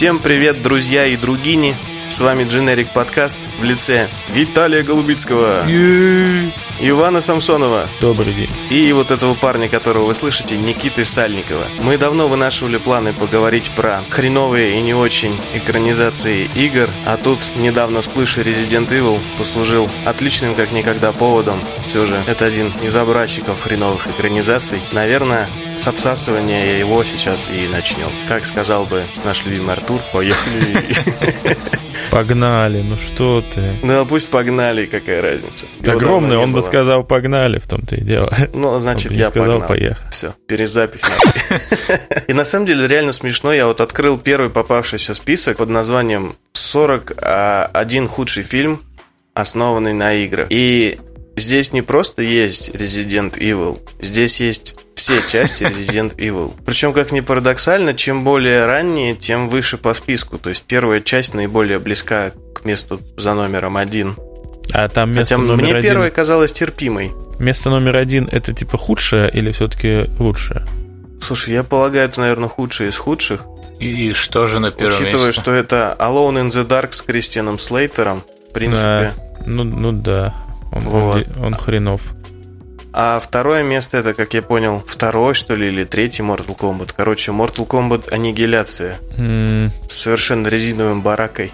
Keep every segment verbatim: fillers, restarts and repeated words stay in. Всем привет, друзья и другини. С вами Generic подкаст в лице Виталия Голубицкого, Ивана Самсонова. Добрый день. И вот этого парня, которого вы слышите, Никиты Сальникова. Мы давно вынашивали планы поговорить про хреновые и не очень экранизации игр, а тут недавно всплывший Resident Evil послужил отличным как никогда поводом. Все же это один из образчиков хреновых экранизаций. Наверное, с обсасывания его сейчас и начнем. Как сказал бы наш любимый Артур, поехали. Погнали, ну что ты. Да пусть погнали, какая разница. Огромный, он бы сказал погнали, в том-то и дело. Ну, значит, я погнал. Все, перезапись. И на самом деле реально смешно. Я вот открыл первый попавшийся список под названием сорок один худший фильм, основанный на играх. И здесь не просто есть Resident Evil, здесь есть все части Resident Evil. Причем, как ни парадоксально, чем более ранние, тем выше по списку. То есть первая часть наиболее близка к месту за номером один. А там место Хотя номер мне один... первая казалась терпимой. Место номер один это типа худшее или все-таки лучшее? Слушай, я полагаю, это, наверное, худшее из худших. И что же на первом Учитывая, месте? Что это Alone in the Dark с Кристином Слейтером, в принципе. Да. Ну, ну да, он, вот. он, он хренов. А второе место, это, как я понял, второй, что ли, или третий Mortal Kombat. Короче, Mortal Kombat Annihilation. Mm. С совершенно резиновым баракой.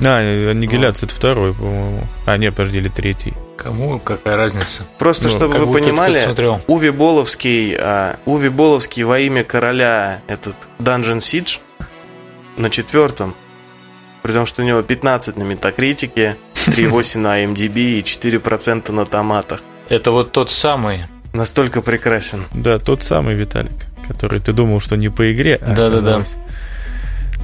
А, Annihilation, это второй, по-моему. А, нет, подожди, или третий. Кому какая разница? Просто, ну, чтобы вы понимали, Уви Боловский, а, Уви Боловский во имя короля этот Dungeon Siege на четвертом. При том, что у него пятнадцать на Метакритике, три целых восемь десятых на IMDb и четыре процента на томатах. Это вот тот самый. Настолько прекрасен. Да, тот самый Виталик, который ты думал, что не по игре. А Да-да-да.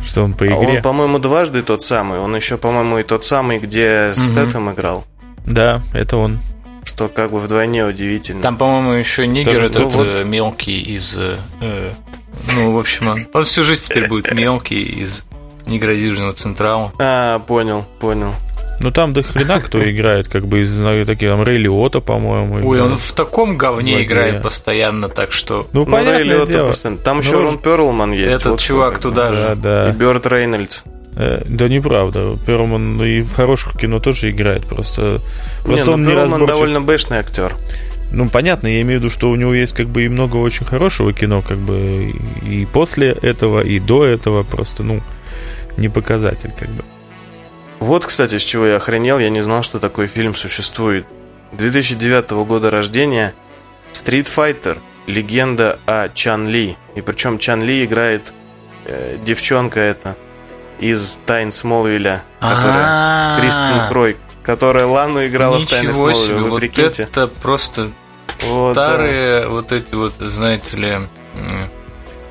Что он по игре. А он, по-моему, дважды тот самый. Он еще, по-моему, и тот самый, где угу. Стэтхем играл. Да, это он. Что как бы вдвойне удивительно. Там, по-моему, еще нигер этот ну, вот... мелкий из... Э, ну, в общем, он, он всю жизнь теперь будет мелкий из негрозижного Централа. А, понял, понял. Ну там до хрена кто играет, как бы из таких там Рэй Лиотта, по-моему. Ой, играет. Он в таком говне Владея. играет постоянно, так что. Ну, ну Рэй Лиотта постоянно. Там ну, еще Рон Перлман есть. Этот вот чувак туда да, же. Да. И Берт Рейнольдс. Э, да неправда. Перлман и в хороших кино тоже играет. Просто, просто не, он ну, не Перлман довольно бэшный актер. Ну, понятно, я имею в виду, что у него есть как бы и много очень хорошего кино, как бы и после этого, и до этого. Просто, ну, не показатель, как бы. Вот, кстати, с чего я охренел, я не знал, что такой фильм существует. две тысячи девятого года рождения Street Fighter, легенда о Чан Ли. И причем Чан Ли играет э, девчонка эта из «Тайн Смолвиля», которая Кристин Кройк, которая Лану играла в «Тайны Смолвиля», вы прикиньте. Это просто старые вот эти вот, знаете ли,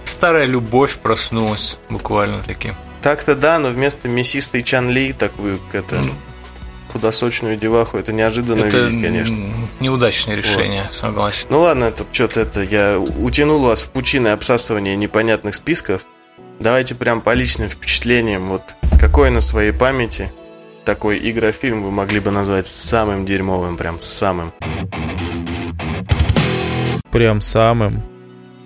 старая любовь проснулась буквально таки. Так-то да, но вместо мясистой Чан Ли такую это, ну, худосочную деваху, это неожиданно это видеть, конечно. Неудачное решение, вот. Согласен. Ну ладно, это что-то это я утянул вас в пучины обсасывания непонятных списков. Давайте прям по личным впечатлениям, вот какой на своей памяти такой игрофильм вы могли бы назвать самым дерьмовым, прям самым. Прям самым.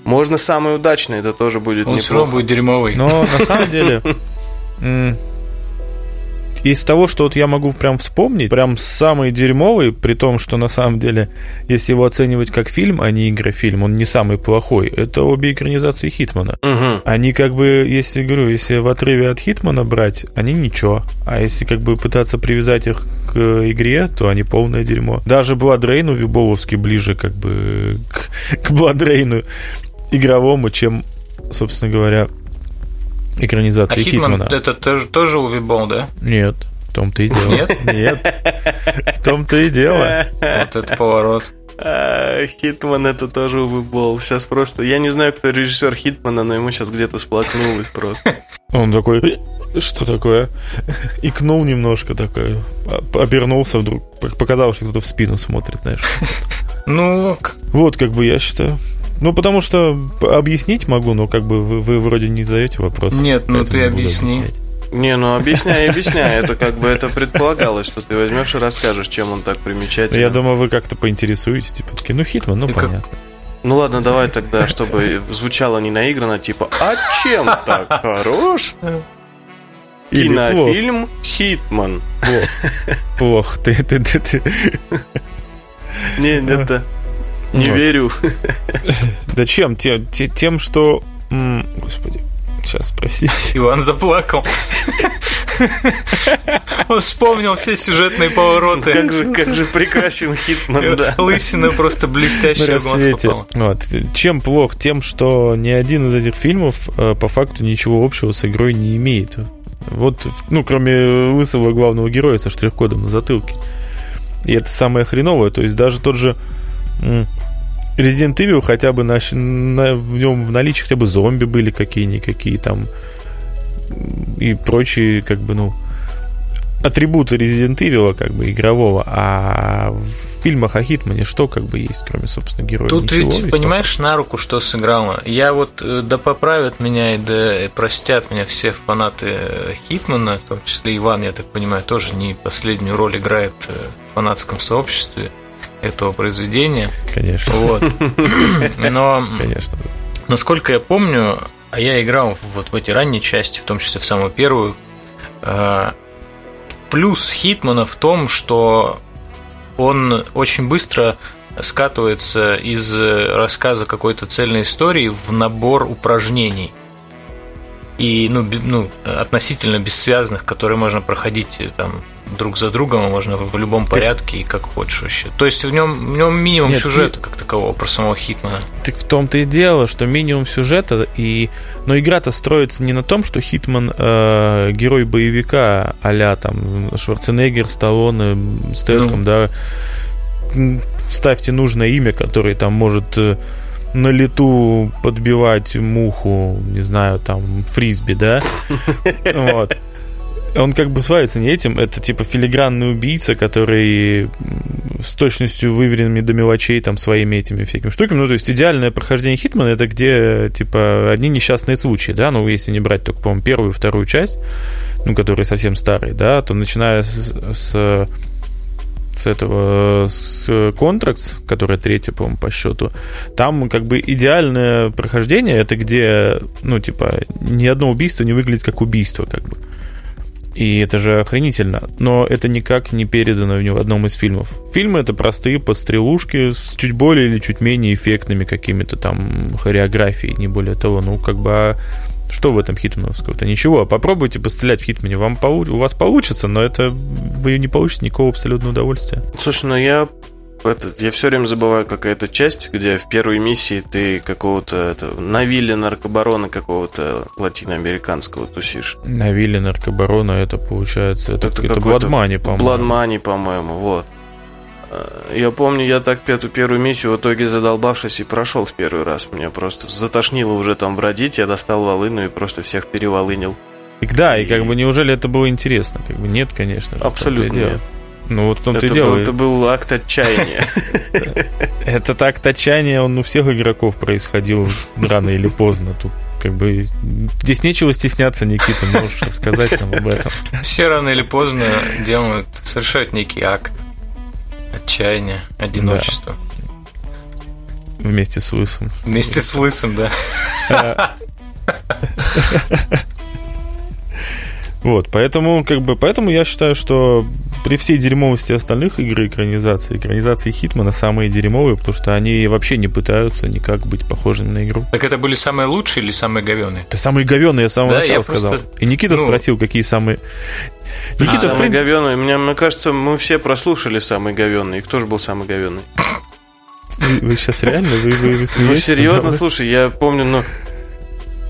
Можно самый удачный, это тоже будет он неплохо. Он все равно будет дерьмовый. Но на самом деле из того, что вот я могу прям вспомнить, прям самый дерьмовый, при том, что на самом деле, если его оценивать как фильм, а не игрофильм, он не самый плохой. Это обе экранизации Хитмана. Угу. Они как бы, если говорю, если в отрыве от Хитмана брать, они ничего. А если как бы пытаться привязать их к игре, то они полное дерьмо. Даже Blood Rayne Уви Боловский ближе как бы к, к Blood Rayne игровому, чем, собственно говоря, экранизации а Хитмана. А Хитман это тоже, тоже Уви Бол, да? Нет, в том-то и дело. Нет? Нет, в том-то и дело. Вот это поворот. Хитман это тоже Уви Бол. Сейчас просто, я не знаю, кто режиссер Хитмана, но ему сейчас где-то сплакнулось просто. Он такой, что такое? Икнул немножко такой, обернулся вдруг, показалось, что кто-то в спину смотрит, знаешь. Ну, вот как бы я считаю. Ну, потому что объяснить могу, но как бы вы, вы вроде не задаете вопрос. Нет, ну ты объясни. Не, ну объясняй, объясняй. Это как бы это предполагалось, что ты возьмешь и расскажешь, чем он так примечателен. Я думаю, вы как-то поинтересуетесь, типа такие, ну Хитман, ну понятно. Ну ладно, давай тогда, чтобы звучало не наигранно, типа «А чем так хорош?» Или кинофильм плох. «Хитман». Плох, ты, ты, ты, ты. Не, это... Не верю. Да чем? Тем, что... Господи, сейчас спроси. Иван заплакал. Он вспомнил все сюжетные повороты. Как же, как же прекрасен Хитман, да. Лысина просто блестящая. Вот. Чем плох? Тем, что ни один из этих фильмов по факту ничего общего с игрой не имеет. Вот, ну, кроме лысого главного героя со штрих-кодом на затылке. И это самое хреновое. То есть даже тот же Resident Evil, хотя бы на, на, в нем в наличии хотя бы зомби были какие-никакие там и прочие, как бы, ну, атрибуты Resident Evil, как бы, игрового. А в фильмах о Хитмане что, как бы, есть, кроме, собственно, героя? Тут ничего, ведь, ведь, понимаешь, пока... на руку что сыграло. Я вот, да поправят меня и да простят меня все фанаты Хитмана, в том числе Иван, я так понимаю, тоже не последнюю роль играет в фанатском сообществе этого произведения. Конечно. Вот. Но, конечно, насколько я помню, а я играл вот в эти ранние части, в том числе в самую первую. Плюс Хитмана в том, что он очень быстро скатывается из рассказа какой-то цельной истории в набор упражнений. И, ну, ну, относительно бессвязных, которые можно проходить там друг за другом, а можно в любом порядке и как хочешь вообще. То есть в нем, в нем минимум Нет, сюжета, ты... как такового, про самого Хитмана. Так в том-то и дело, что минимум сюжета, и... но игра-то строится не на том, что Хитман э, герой боевика, а-ля там Шварценеггер, Сталлоне, Стэтхэм, ну... да, вставьте нужное имя, которое там может... на лету подбивать муху, не знаю, там, фрисби, да? Вот. Он как бы славится не этим, это типа филигранный убийца, который с точностью выверенными до мелочей там своими этими всякими штуками. Ну, то есть идеальное прохождение Хитмана — это где, типа, одни несчастные случаи, да? Ну, если не брать только, по-моему, первую и вторую часть, ну, которые совсем старые, да, то начиная с... с с этого, с Контрактс, которая третья, по-моему, по счету, там как бы идеальное прохождение — это где, ну, типа, ни одно убийство не выглядит как убийство, как бы. И это же охренительно. Но это никак не передано ни в одном из фильмов. Фильмы — это простые подстрелушки с чуть более или чуть менее эффектными какими-то там хореографией, не более того. Ну, как бы, что в этом хитмановского-то? Ничего. Попробуйте пострелять в Хитмане. Вам полу... У вас получится, но это вы не получите никакого абсолютного удовольствия. Слушай, ну я... Этот, я все время забываю, какая-то часть, где в первой миссии ты какого-то это, на вилле наркобарона какого-то латиноамериканского тусишь. На вилле наркобарона это получается... Это, это, это Бладмани, по-моему. Бладмани, по-моему, вот. Я помню, я так эту первую миссию в итоге задолбавшись и прошел в первый раз. Меня просто затошнило уже там бродить, я достал волыну и просто всех переволынил. Так, да, и... и как бы неужели это было интересно? Как бы нет, конечно. Абсолютно нет. Ну, вот в том-то и дело. Это был акт отчаяния. Этот акт отчаяния, он у всех игроков происходил рано или поздно. Тут как бы здесь нечего стесняться, Никита, можешь рассказать нам об этом. Все рано или поздно делают, совершают некий акт отчаяния, одиночества. Вместе с лысым. Вместе с лысым, да. Вот, поэтому, как бы, поэтому я считаю, что при всей дерьмовости остальных игр экранизации, экранизации Хитмана самые дерьмовые, потому что они вообще не пытаются никак быть похожими на игру. Так это были самые лучшие или самые говёные? Да самые говёные, я с самого да, начала сказал. Просто... И Никита ну... спросил, какие самые... Никита, а, в принципе... говёные. Мне, мне кажется, мы все прослушали самые говёные. И кто же был самый говёный? Вы сейчас реально? Ну, серьезно, слушай, я помню, но...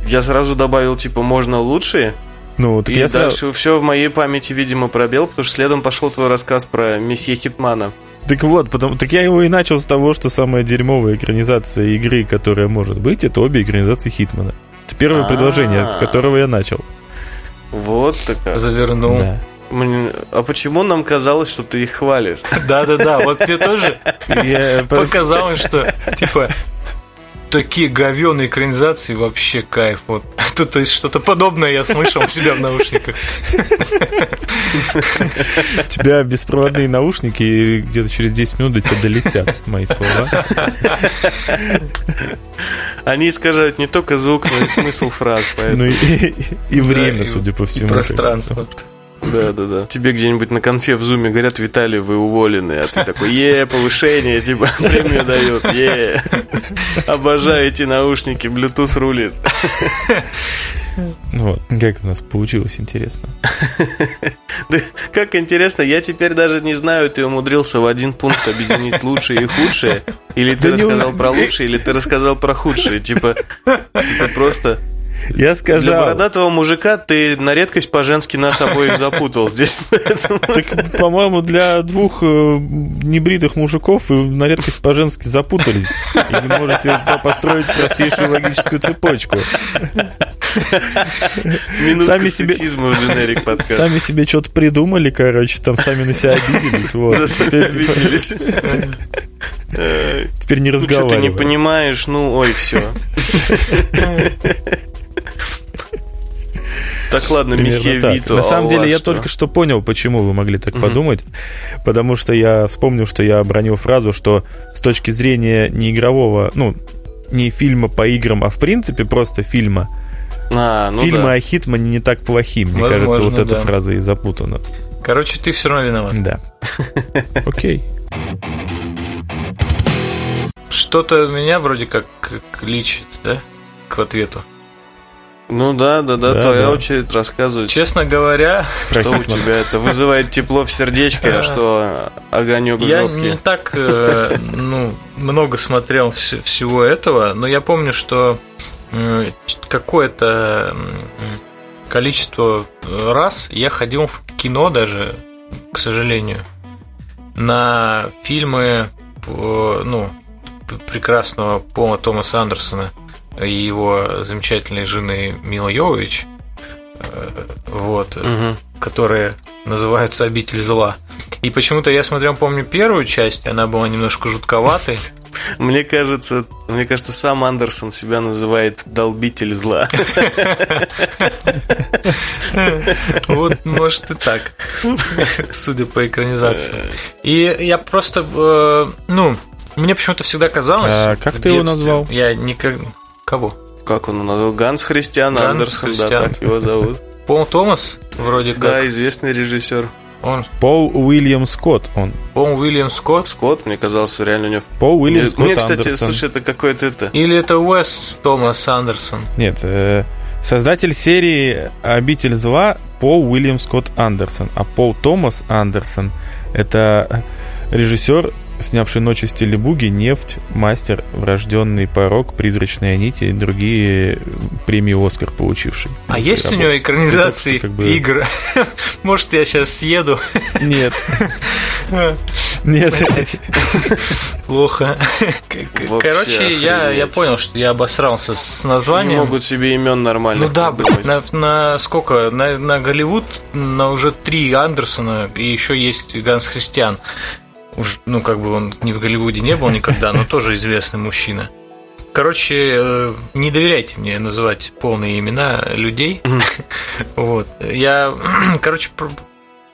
Я сразу добавил, типа, можно лучшие... Ну, и я дальше сказал... все в моей памяти, видимо, пробел, потому что следом пошел твой рассказ про месье Хитмана. Так вот, потому, так я его и начал с того, что самая дерьмовая экранизация игры, которая может быть, это обе экранизации Хитмана. Это первое А-а-а. предложение, с которого я начал. Вот так. Завернул. Да. Мне... А почему нам казалось, что ты их хвалишь? Да-да-да, вот мне тоже показалось, что типа... такие говёные экранизации, вообще кайф. Вот. Тут то есть, что-то подобное я слышал у себя в наушниках. У тебя беспроводные наушники, и где-то через десять минут до тебя долетят мои слова. Они искажают не только звук, но и смысл фраз. Ну и время, судя по всему. Пространство. Да, да, да. Тебе где-нибудь на конфе в зуме говорят: Виталий, вы уволены, а ты такой: е, повышение, типа, премию дают, е. Обожаю эти наушники, Bluetooth рулит. Вот, как у нас получилось, интересно. Да, как интересно, я теперь даже не знаю, ты умудрился в один пункт объединить лучшее и худшее, или ты рассказал про лучшее, или ты рассказал про худшее, типа, это просто... Я сказал... Для бородатого мужика ты на редкость по-женски нас обоих запутал здесь. Так, по-моему, для двух небритых мужиков вы на редкость по-женски запутались. И не можете построить простейшую логическую цепочку. Минутка сексизма в дженерик подкаст. Сами себе что-то придумали, короче, там сами на себя обиделись. Вот. Да, сами обиделись. Теперь не разговаривай. Ну, что ты не понимаешь, ну, ой, все. Так, ладно, примерно месье так. Вито. На самом а деле, я что? только что понял, почему вы могли так угу. подумать. Потому что я вспомнил, что я обронил фразу, что с точки зрения не игрового, ну, не фильма по играм, а в принципе просто фильма, а, ну фильмы да. о Хитмане не так плохи. Мне Возможно, кажется, вот да. эта фраза и запутана. Короче, ты все равно виноват. Да. Окей. Что-то меня вроде как лечит, да? К ответу. Ну да, да, да, да твоя да. очередь рассказывать. Честно говоря, что у тебя это вызывает тепло в сердечке, а что огонек в жопке. Я не так ну, много смотрел всего этого, но я помню, что какое-то количество раз я ходил в кино даже, к сожалению, на фильмы ну, прекрасного Пола Томаса Андерсона и его замечательной жены Мила Йовович, вот, угу. которые называются «Обитель зла». И почему-то я смотрел, помню, первую часть, она была немножко жутковатой. Мне кажется, мне кажется, сам Андерсон себя называет «долбитель зла». Вот, может, и так, судя по экранизации. И я просто, ну, мне почему-то всегда казалось... Как ты его назвал? Я никогда... Кого? Как он назвал? Ганс Христиан Ганс Андерсон, Христиан. Да, так его зовут. Пол Томас, вроде как. Да, известный режиссер. Он. Пол Уильям Скотт он. Пол Уильям Скотт? Скотт, мне казалось, реально у него... Пол Уильям мне, Скотт Мне, кстати, Андерсон. Слушай, это какой-то это... Или это Уэс Томас Андерсон? Нет, э, создатель серии «Обитель зла» Пол Уильям Скотт Андерсон, а Пол Томас Андерсон — это режиссер... снявший «Ночи в стиле буги», «Нефть», «Мастер», «Врожденный порок», «Призрачные нити» и другие премии «Оскар» получивший. А есть работы. У него экранизации как бы... игр? Может, я сейчас съеду? Нет. Нет. Плохо. Короче, я понял, что я обосрался с названием. Не могут себе имен нормально. Ну да, на сколько? На Голливуд на уже три Андерсона и еще есть Ганс Христиан. Уж, ну, как бы он ни в Голливуде не был никогда, но тоже известный мужчина. Короче, не доверяйте мне называть полные имена людей. Вот. Я, короче,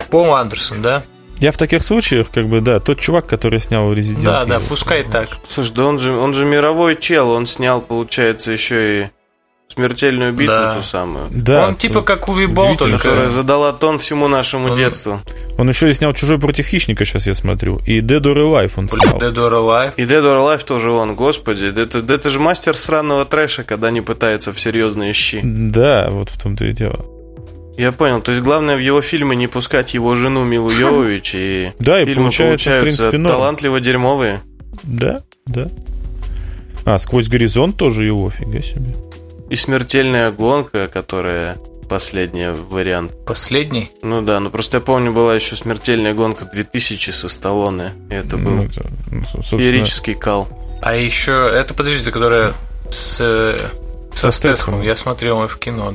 Пол Андерсон, да? Я в таких случаях, как бы, да, тот чувак, который снял Resident Evil. Да, да, пускай так. Слушай, да он же, он же мировой чел, он снял, получается, еще и смертельную битву да. ту самую. Да, он типа как Уви Боловский, которая задала тон всему нашему он... детству. Он еще и снял «Чужой против хищника», сейчас я смотрю. И Dead or Alive он снял. Dead or Alive. И Dead or Alive тоже он, господи. Это, это же мастер сраного трэша, когда не пытается в серьезные щи. Да, вот в том-то и дело. Я понял, то есть главное в его фильмы не пускать его жену Милу Йовович, и фильмы получаются талантливо-дерьмовые. Да, да. А, «Сквозь горизонт» тоже его, фига себе. И «Смертельная гонка», которая последний вариант. Последний? Ну да, ну просто я помню, была еще «Смертельная гонка две тысячи» со Сталлоне. И это был ну, это, собственно... феерический кал. А еще, это, подождите, которая с, со, со Стэтхем, я смотрел ее в кино.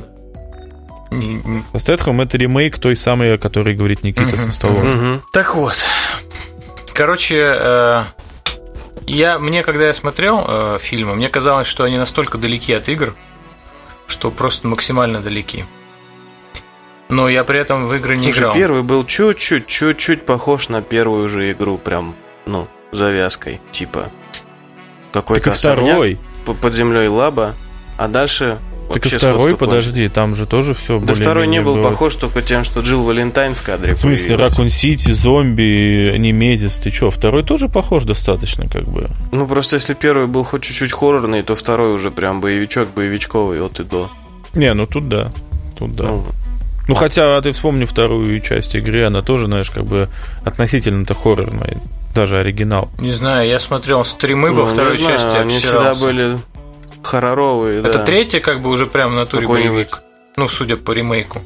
Со Стэтхем это ремейк той самой, о которой говорит Никита угу, со Сталлоне. Угу. Так вот, короче, э, Я, мне, когда я смотрел э, фильмы, мне казалось, что они настолько далеки от игр, что просто максимально далеки. Но я при этом в игры не играл. Слушай, первый был чуть-чуть, чуть-чуть похож на первую же игру, прям, ну, завязкой, типа какой-то особняк под землей лаба, а дальше... Так и второй, подожди, там же тоже все да более... Да второй не был бывает. Похож только тем, что Джилл Валентайн в кадре появилась. В смысле, Ракун Сити, зомби, Немезис, ты что? Второй тоже похож достаточно, как бы. Ну, просто если первый был хоть чуть-чуть хоррорный, то второй уже прям боевичок, боевичковый, от и до. Не, ну тут да, тут да. Ну, ну хотя, ты вспомни вторую часть игры, она тоже, знаешь, как бы относительно-то хоррорная, даже оригинал. Не знаю, я смотрел стримы во ну, второй не части, знаю, они всегда были... Хорроровые, да. Это третий, как бы уже прям в натуре боевик. Ну, судя по ремейку.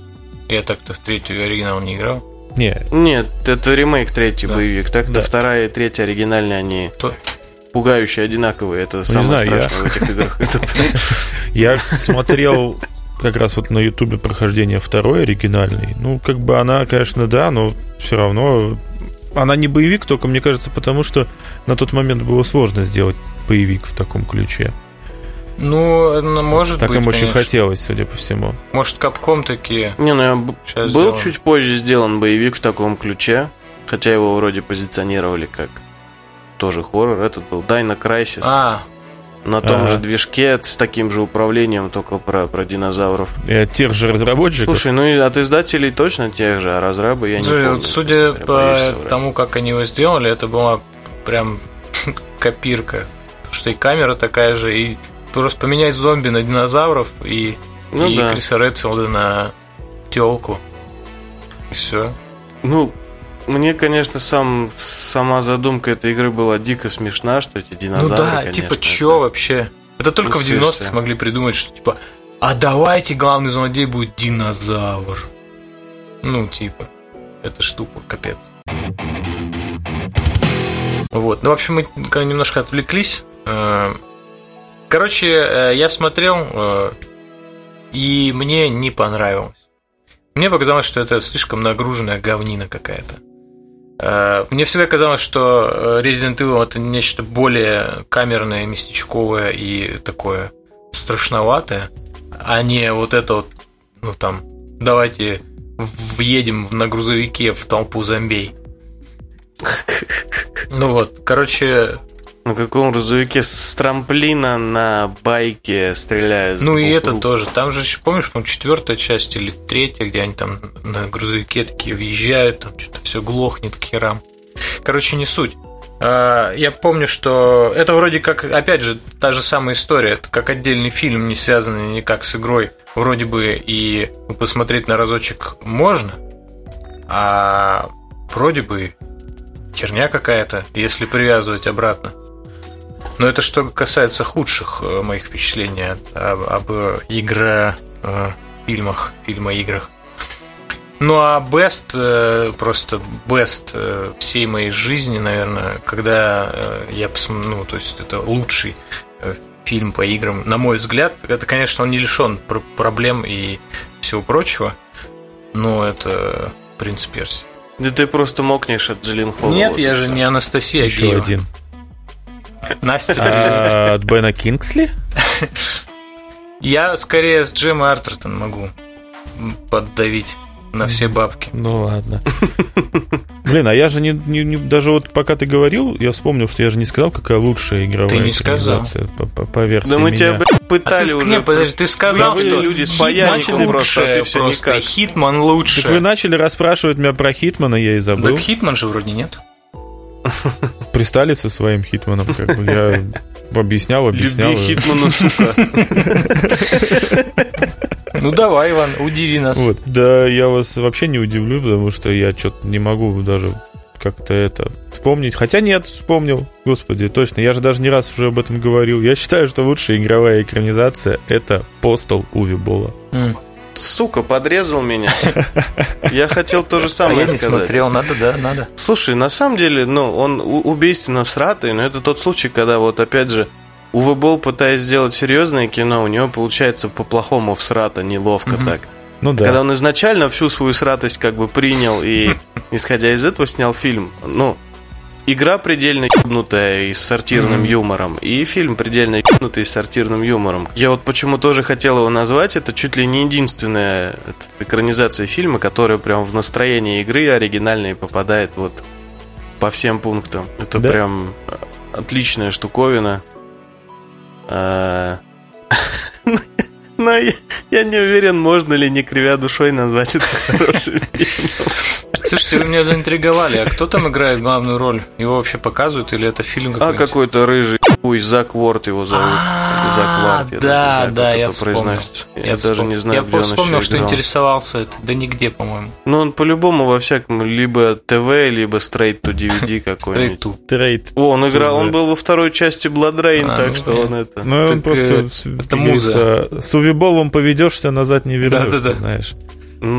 Я так-то в третью оригинал не играл. Нет. Нет, это ремейк третий да. боевик. Так-то да. вторая и третья оригинальные, они Кто? Пугающие, одинаковые. Это не самое знаю, страшное я... в этих играх. Я смотрел как раз вот на Ютубе прохождение второй оригинальной. Ну, как бы она, конечно, да, но все равно она не боевик, только, мне кажется, потому что на тот момент было сложно сделать боевик в таком ключе. Ну, может так быть, так им очень конечно. Хотелось, судя по всему. Может, Капком такие. Не, ну я б... был сделан. Чуть позже сделан боевик в таком ключе. Хотя его вроде позиционировали как тоже хоррор. Этот был Dino Crisis. А. На том А-а-а. же движке, с таким же управлением, только про, про динозавров. И от тех же разработчиков. Слушай, ну и от издателей точно тех же, а разрабы я не Слушай, помню. Вот судя по боюсь, тому, как они его сделали, это была прям копирка. Потому что и камера такая же, и просто поменять зомби на динозавров и, ну, и да. Криса Редфилда на тёлку. И всё. Ну, мне, конечно, сам, сама задумка этой игры была дико смешна, что эти динозавры, Ну да, конечно, типа, чё да. вообще? Это только ну, в девяностых могли придумать, что, типа, а давайте главный злодей будет динозавр. Ну, типа, это штука, капец. Вот, ну, в общем, мы немножко отвлеклись. Короче, я смотрел, и мне не понравилось. Мне показалось, что это слишком нагруженная говнина какая-то. Мне всегда казалось, что Resident Evil – это нечто более камерное, местечковое и такое страшноватое, а не вот это вот, ну там, давайте въедем на грузовике в толпу зомбей. Ну вот, короче... На каком грузовике с трамплина на байке стреляют. Ну и это рук. Тоже. Там же, помнишь, по-моему, четвертая часть или третья, где они там на грузовике такие въезжают, там что-то все глохнет к херам. Короче, не суть. Я помню, что это вроде как, опять же, та же самая история. Это как отдельный фильм, не связанный никак с игрой. Вроде бы и посмотреть на разочек можно, а вроде бы херня какая-то, если привязывать обратно. Но это что касается худших моих впечатлений об, об игра, э, фильмах, фильмоиграх. Ну а best, э, просто best э, всей моей жизни, наверное, когда э, я посмотрю, ну, то есть это лучший э, фильм по играм, на мой взгляд. Это, конечно, он не лишен пр- проблем и всего прочего, но это «Принц Персии». Да ты просто мокнешь от Джилленхола. Нет, вот я же все. Не Анастасия Еще Агеева. Один. Настя. От Бена Кингсли? Я скорее с Джима Артертон могу поддавить на все бабки. Ну ладно. Блин, а я же не, не, не даже вот пока ты говорил, я вспомнил, что я же не сказал, какая лучшая игровая ты не экранизация сказал. По, по, по версии да мы меня. Тебя блядь, пытали а ты, уже. Нет, подожди, ты сказал, что люди с паяльником просто, а ты все просто. Никак. Хитман лучше. Так вы начали расспрашивать меня про Хитмана, я и забыл. Так Хитман же вроде нет. Пристали со своим Хитманом, как бы я объяснял, объяснял. Люби Хитмана, сука. Ну давай, Иван, удиви нас. Вот. Да, я вас вообще не удивлю, потому что я что-то не могу даже как-то это вспомнить. Хотя нет, вспомнил. Господи, точно. Я же даже не раз уже об этом говорил. Я считаю, что лучшая игровая экранизация — это Postal Уви Бола. Mm. Сука, подрезал меня. Я хотел то же самое сказать. А я не смотрел, надо, да, надо. Слушай, на самом деле, ну, он убийственно всратый, но это тот случай, когда вот опять же Уве Болл, пытаясь сделать серьезное кино, у него получается по-плохому всрато, неловко mm-hmm. так. Ну да. Когда он изначально всю свою сратость как бы принял и, исходя из этого, снял фильм, ну, Игра предельно ебнутая и с сортирным mm-hmm. юмором, и фильм предельно ебнутый и с сортирным юмором. Я вот почему тоже хотел его назвать, это чуть ли не единственная экранизация фильма, которая прям в настроение игры оригинальной попадает вот по всем пунктам. Это да? Прям отличная штуковина. Но я не уверен, можно ли, не кривя душой, назвать это хорошим фильмом. Слушайте, вы меня заинтриговали. А кто там играет главную роль? Его вообще показывают или это фильм какой-нибудь? А какой-то рыжий хуй, Зак Уорд его зовут. Зак Уорд, да, да, я вспомнил. Я даже не знаю, где он еще играл. Я вспомнил, что интересовался это. Да нигде, по-моему. Ну, он по-любому во всяком, либо ТВ, либо Straight to ди ви ди какой-нибудь. Straight to. О, он играл, он был во второй части Blood Rayne, так что он это... Ну, он просто... Это муза. С Уви Боловым поведешься, назад не вернешься, знаешь.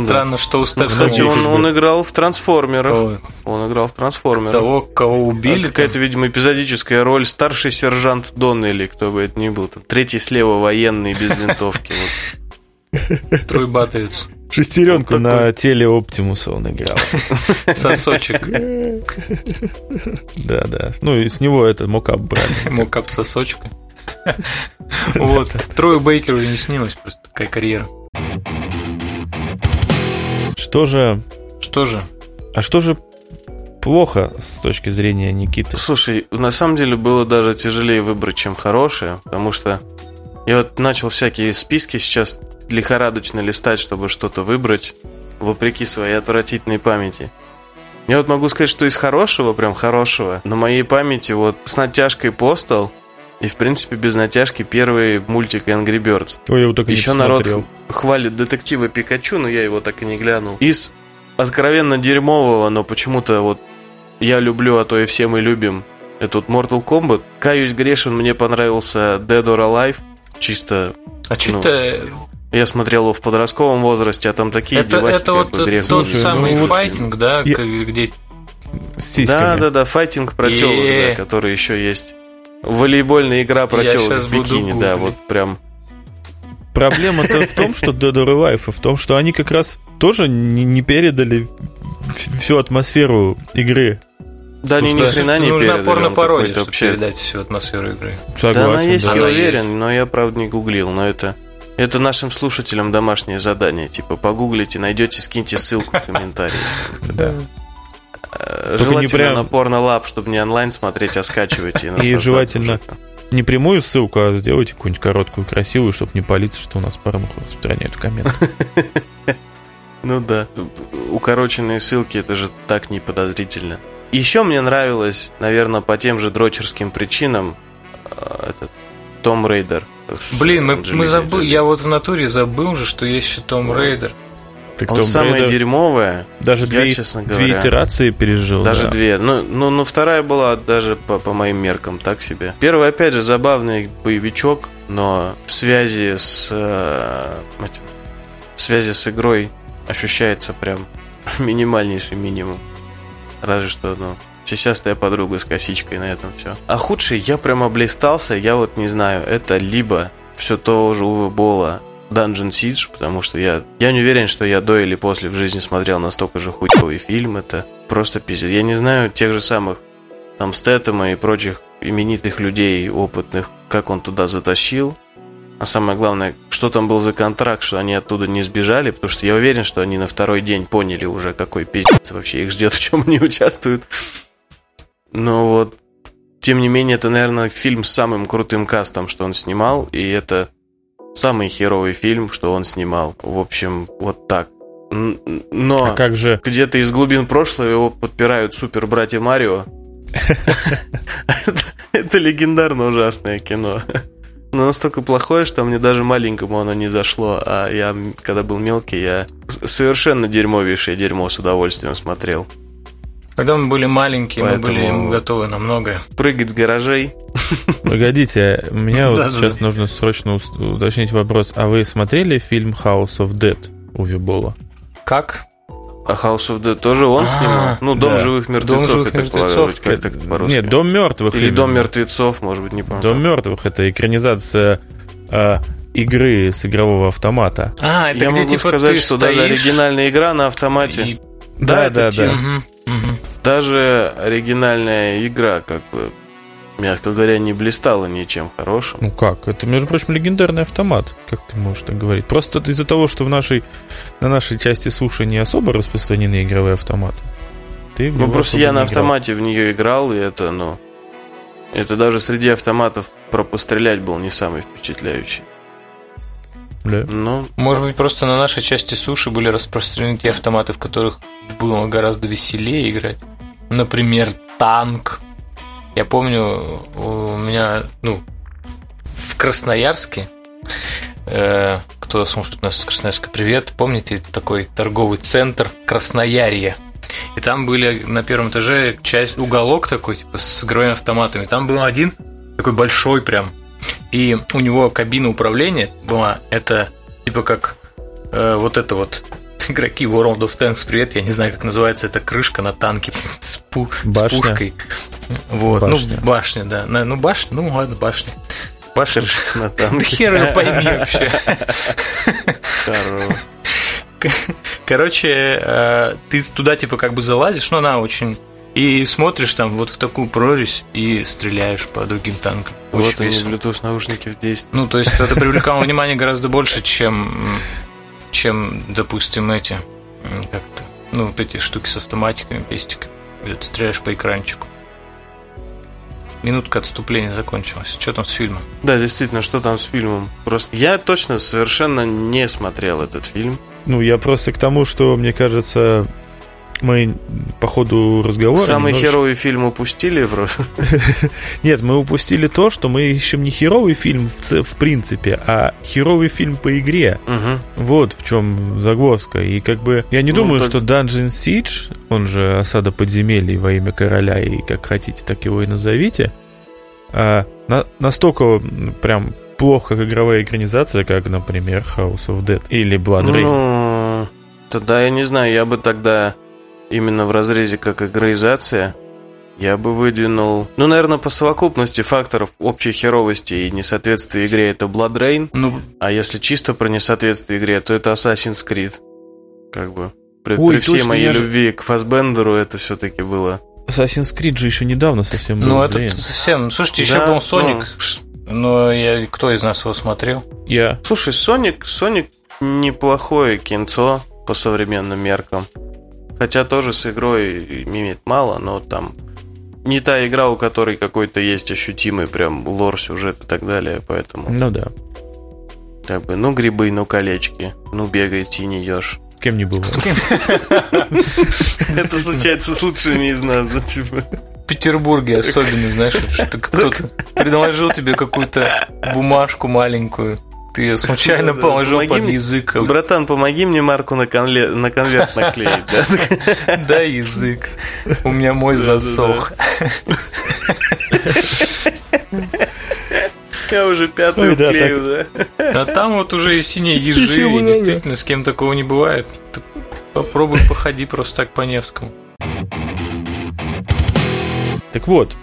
Странно, да. Что у Стэтхэма... Кстати, он, он играл в «Трансформерах». Ой. Он играл в «Трансформерах». Того, кого убили. А какая-то, видимо, эпизодическая роль. Старший сержант Дон или кто бы это ни был. Там, третий слева военный без винтовки. Тройбатовец. Шестеренку на теле Оптимуса он играл. Сосочек. Да, да. Ну и с него это мокап брали. Мокап сосочка. Вот. Трою Бейкеру не снилось просто. Такая карьера. Что же... Что же? А что же плохо с точки зрения Никиты? Слушай, на самом деле было даже тяжелее выбрать, чем хорошее, потому что я вот начал всякие списки сейчас лихорадочно листать, чтобы что-то выбрать, вопреки своей отвратительной памяти. Я вот могу сказать, что из хорошего, прям хорошего, на моей памяти вот с натяжкой Postal и, в принципе, без натяжки первый мультик Angry Birds. Ой, я его так и не посмотрел. Еще народ хвалит детектива Пикачу, но я его так и не глянул. Из откровенно дерьмового, но почему-то вот я люблю, а то и все мы любим, это вот Mortal Kombat. Каюсь грешен, мне понравился Dead or Alive. Чисто... А что ну, это... Я смотрел его в подростковом возрасте, а там такие это, девахи, это как вот бы грех. Это тот самый ну, файтинг, да, я... где... С сиськами. Да-да-да, файтинг про телок, да, который еще есть. Волейбольная игра про телок с бикини, да, вот прям. Проблема-то в том, что Dead or Alive, в том, что они как раз тоже не, не передали всю атмосферу игры. Да, они ни хрена не передали. Нужна порно-пародия, чтобы вообще... передать всю атмосферу игры. Согласен, да, она есть, да. Я уверен, но я, правда, не гуглил, но это... Это нашим слушателям домашнее задание. Типа, погуглите, найдете, скиньте ссылку в комментарии. Да. Желательно не прям... на порно-лаб, чтобы не онлайн смотреть, а скачивать. И, и желательно сюжетом. Не прямую ссылку, а сделайте какую-нибудь короткую, красивую, чтобы не палиться, что у нас порно распространяют комменты. Ну да. Укороченные ссылки, это же так неподозрительно. Еще мне нравилось, наверное, по тем же дрочерским причинам, этот Том Рейдер. Блин, мы, мы забыли. Я вот в натуре забыл же, что есть еще Том Рейдер. Так он Том самое Рейдер... дерьмовое. Даже я, две, честно говоря, две итерации пережил. Даже да. две. Ну, ну, ну, вторая была даже по, по моим меркам так себе. Первая, опять же, забавный боевичок, но в связи с э, в связи с игрой ощущается прям минимальнейший минимум. Разве что, ну, сисястая подруга с косичкой, на этом все. А худший я прям облистался, я вот не знаю. Это либо все то же Уве Бола. Dungeon Siege, потому что я, я не уверен, что я до или после в жизни смотрел настолько же хуевый фильм, это просто пиздец. Я не знаю тех же самых там Стэтэма и прочих именитых людей, опытных, как он туда затащил. А самое главное, что там был за контракт, что они оттуда не сбежали, потому что я уверен, что они на второй день поняли уже, какой пиздец вообще их ждет, в чем они участвуют. Но вот, тем не менее, это, наверное, фильм с самым крутым кастом, что он снимал, и это... Самый херовый фильм, что он снимал. В общем, вот так. Но а как же? Где-то из глубин прошлого его подпирают супер братья Марио. Это легендарно ужасное кино. Но настолько плохое, что мне даже маленькому оно не зашло. А я, когда был мелкий, я совершенно дерьмовейшее дерьмо с удовольствием смотрел. Когда мы были маленькие, мы были готовы на многое. Прыгать с гаражей. Погодите, мне вот сейчас нужно срочно уточнить вопрос. А вы смотрели фильм House of Dead Уви Бола? Как? А House of Dead тоже он снимал? Ну, Дом живых мертвецов, это положить как-то по-русски. Нет, Дом мертвых. Или Дом мертвецов, может быть, не помню. Дом мертвых — это экранизация... игры с игрового автомата. А, это где типа ты стоишь? Я могу сказать, что даже оригинальная игра на автомате. Да, да, да. Угу. даже оригинальная игра, как бы, мягко говоря, не блистала ничем хорошим. Ну как? Это, между прочим, легендарный автомат, как ты можешь так говорить. Просто из-за того, что в нашей, на нашей части суши не особо распространены игровые автоматы. Ты ну просто я на автомате играл. В нее играл, и это, ну... Это даже среди автоматов про пострелять был не самый впечатляющий. Да. Но... Может быть, просто на нашей части суши были распространены те автоматы, в которых было гораздо веселее играть. Например, танк. Я помню, у меня, ну, в Красноярске, э, кто слушает нас из Красноярска, привет, помните такой торговый центр Красноярье? И там были на первом этаже часть, уголок такой, типа, с игровыми автоматами. Там был один, такой большой прям. И у него кабина управления была, это типа как э, вот это вот игроки World of Tanks, привет, я не знаю, как называется эта крышка на танке с, пу- с пушкой. Вот. Башня. Ну, башня, да. Ну, башня, ну ладно, башня. Башня. Крышка на танке. Хер его пойми вообще. Здорово. Короче, ты туда типа как бы залазишь, но она очень... И смотришь там вот в такую прорезь и стреляешь по другим танкам. Очень вот весело. Они, Bluetooth-наушники в действии. Ну, то есть это привлекало внимание гораздо больше, чем, чем, допустим, эти как-то, ну, вот эти штуки с автоматиками, пестиками, где ты стреляешь по экранчику. Минутка отступления закончилась. Что там с фильмом? Да, действительно, что там с фильмом? Просто я точно совершенно не смотрел этот фильм. Ну, я просто к тому, что, мне кажется, мы по ходу разговора... Самый немножко... херовый фильм упустили просто. Нет, мы упустили то, что мы ищем не херовый фильм в, в принципе, а херовый фильм по игре. Угу. Вот в чем загвоздка. И как бы я не ну, думаю, так... что Dungeon Siege, он же осада подземелий во имя короля, и как хотите, так его и назовите, а, на, настолько прям плохо игровая экранизация, как, например, House of Dead или Blood Rayne. Ну, тогда я не знаю, я бы тогда... Именно в разрезе как игроизация я бы выдвинул... Ну, наверное, по совокупности факторов общей херовости и несоответствия игре это Blood Rayne. Ну... А если чисто про несоответствие игре, то это Assassin's Creed. Как бы. При, Ой, при всей моей любви же... к Фассбендеру это все-таки было... Assassin's Creed же еще недавно совсем был. Ну, это совсем... Слушайте, еще да, был Sonic. Ну... Но я... кто из нас его смотрел? Я. Слушай, Sonic... Sonic неплохое кинцо по современным меркам. Хотя тоже с игрой имеет мало, но там не та игра, у которой какой-то есть ощутимый прям лор, сюжет и так далее, поэтому... Ну да. Как бы, ну грибы, ну колечки, ну бегай, тени ешь. Кем не бывает. Это случается с лучшими из нас, да, типа... В Петербурге особенно, знаешь, что кто-то предложил тебе какую-то бумажку маленькую. Ты ее случайно да, положил да, под мне, язык. Братан, помоги мне марку на, конле, на конверт наклеить. Да, язык. У меня мой засох. Я уже пятую клею, да? А там вот уже и синие ежи. Действительно, с кем такого не бывает. Попробуй походи просто так по Невскому. Так вот.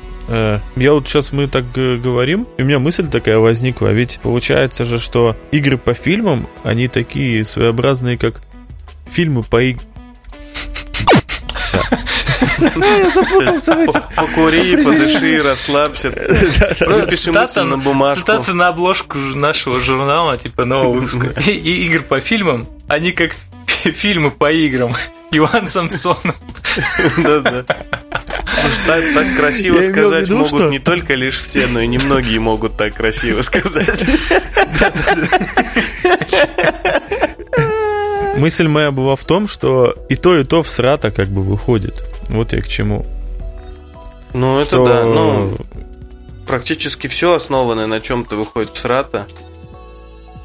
Я вот сейчас, мы так говорим, и у меня мысль такая возникла, ведь получается же, что игры по фильмам, они такие своеобразные, как фильмы по играм. Я запутался в этих. Покури, подыши, расслабься. Напиши мысль на бумажку. Цитата на обложку нашего журнала, типа нового выпуска. И игр по фильмам, они как фильмы по играм. Иван Самсонов. Да-да. Слушай, так, так красиво я сказать виду, могут что? Не только лишь все, но и немногие могут так красиво сказать. Мысль моя была в том, что и то, и то в срата как бы выходит. Вот я к чему. Ну, это да, ну практически все основанное на чем-то выходит в срата.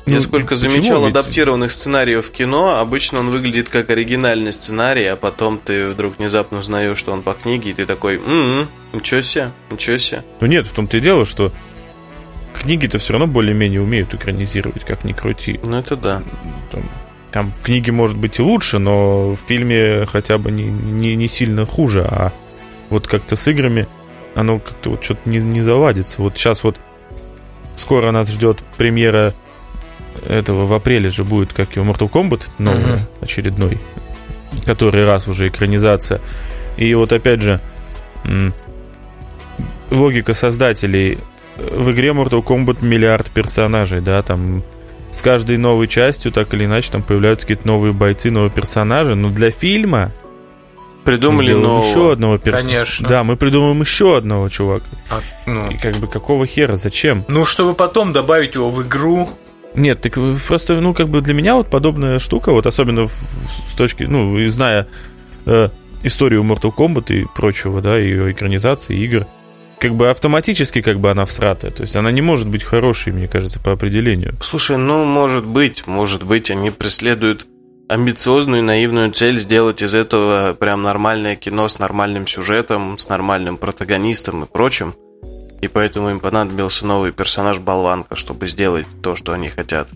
Я сколько замечал адаптированных сценариев в кино, обычно он выглядит как оригинальный сценарий, а потом ты вдруг внезапно узнаешь, что он по книге, и ты такой, м-м, ничего себе, ничего себе. Ну нет, в том-то и дело, что книги-то все равно более-менее умеют экранизировать, как ни крути. Ну это да. Там, там в книге может быть и лучше, но в фильме хотя бы не, не, не сильно хуже, а вот как-то с играми оно как-то вот что-то не, не заладится. Вот сейчас вот скоро нас ждет премьера этого в апреле же будет, как его, Mortal Kombat новый, uh-huh. очередной, который раз уже экранизация. И вот опять же, логика создателей. В игре Mortal Kombat миллиард персонажей, да, там с каждой новой частью так или иначе там появляются какие-то новые бойцы, новые персонажи. Но для фильма придумали нового. Еще одного персонажа. Конечно. Да, мы придумаем еще одного чувака. А, ну. И как бы какого хера, зачем? Ну, чтобы потом добавить его в игру. Нет, так просто, ну, как бы для меня вот подобная штука, вот особенно в, в, с точки, ну, и зная э, историю Mortal Kombat и прочего, да, ее экранизации, игр, как бы автоматически как бы она всратая. То есть она не может быть хорошей, мне кажется, по определению. Слушай, ну, может быть, может быть, они преследуют амбициозную, наивную цель сделать из этого прям нормальное кино с нормальным сюжетом, с нормальным протагонистом и прочим. И поэтому им понадобился новый персонаж-болванка, чтобы сделать то, что они хотят.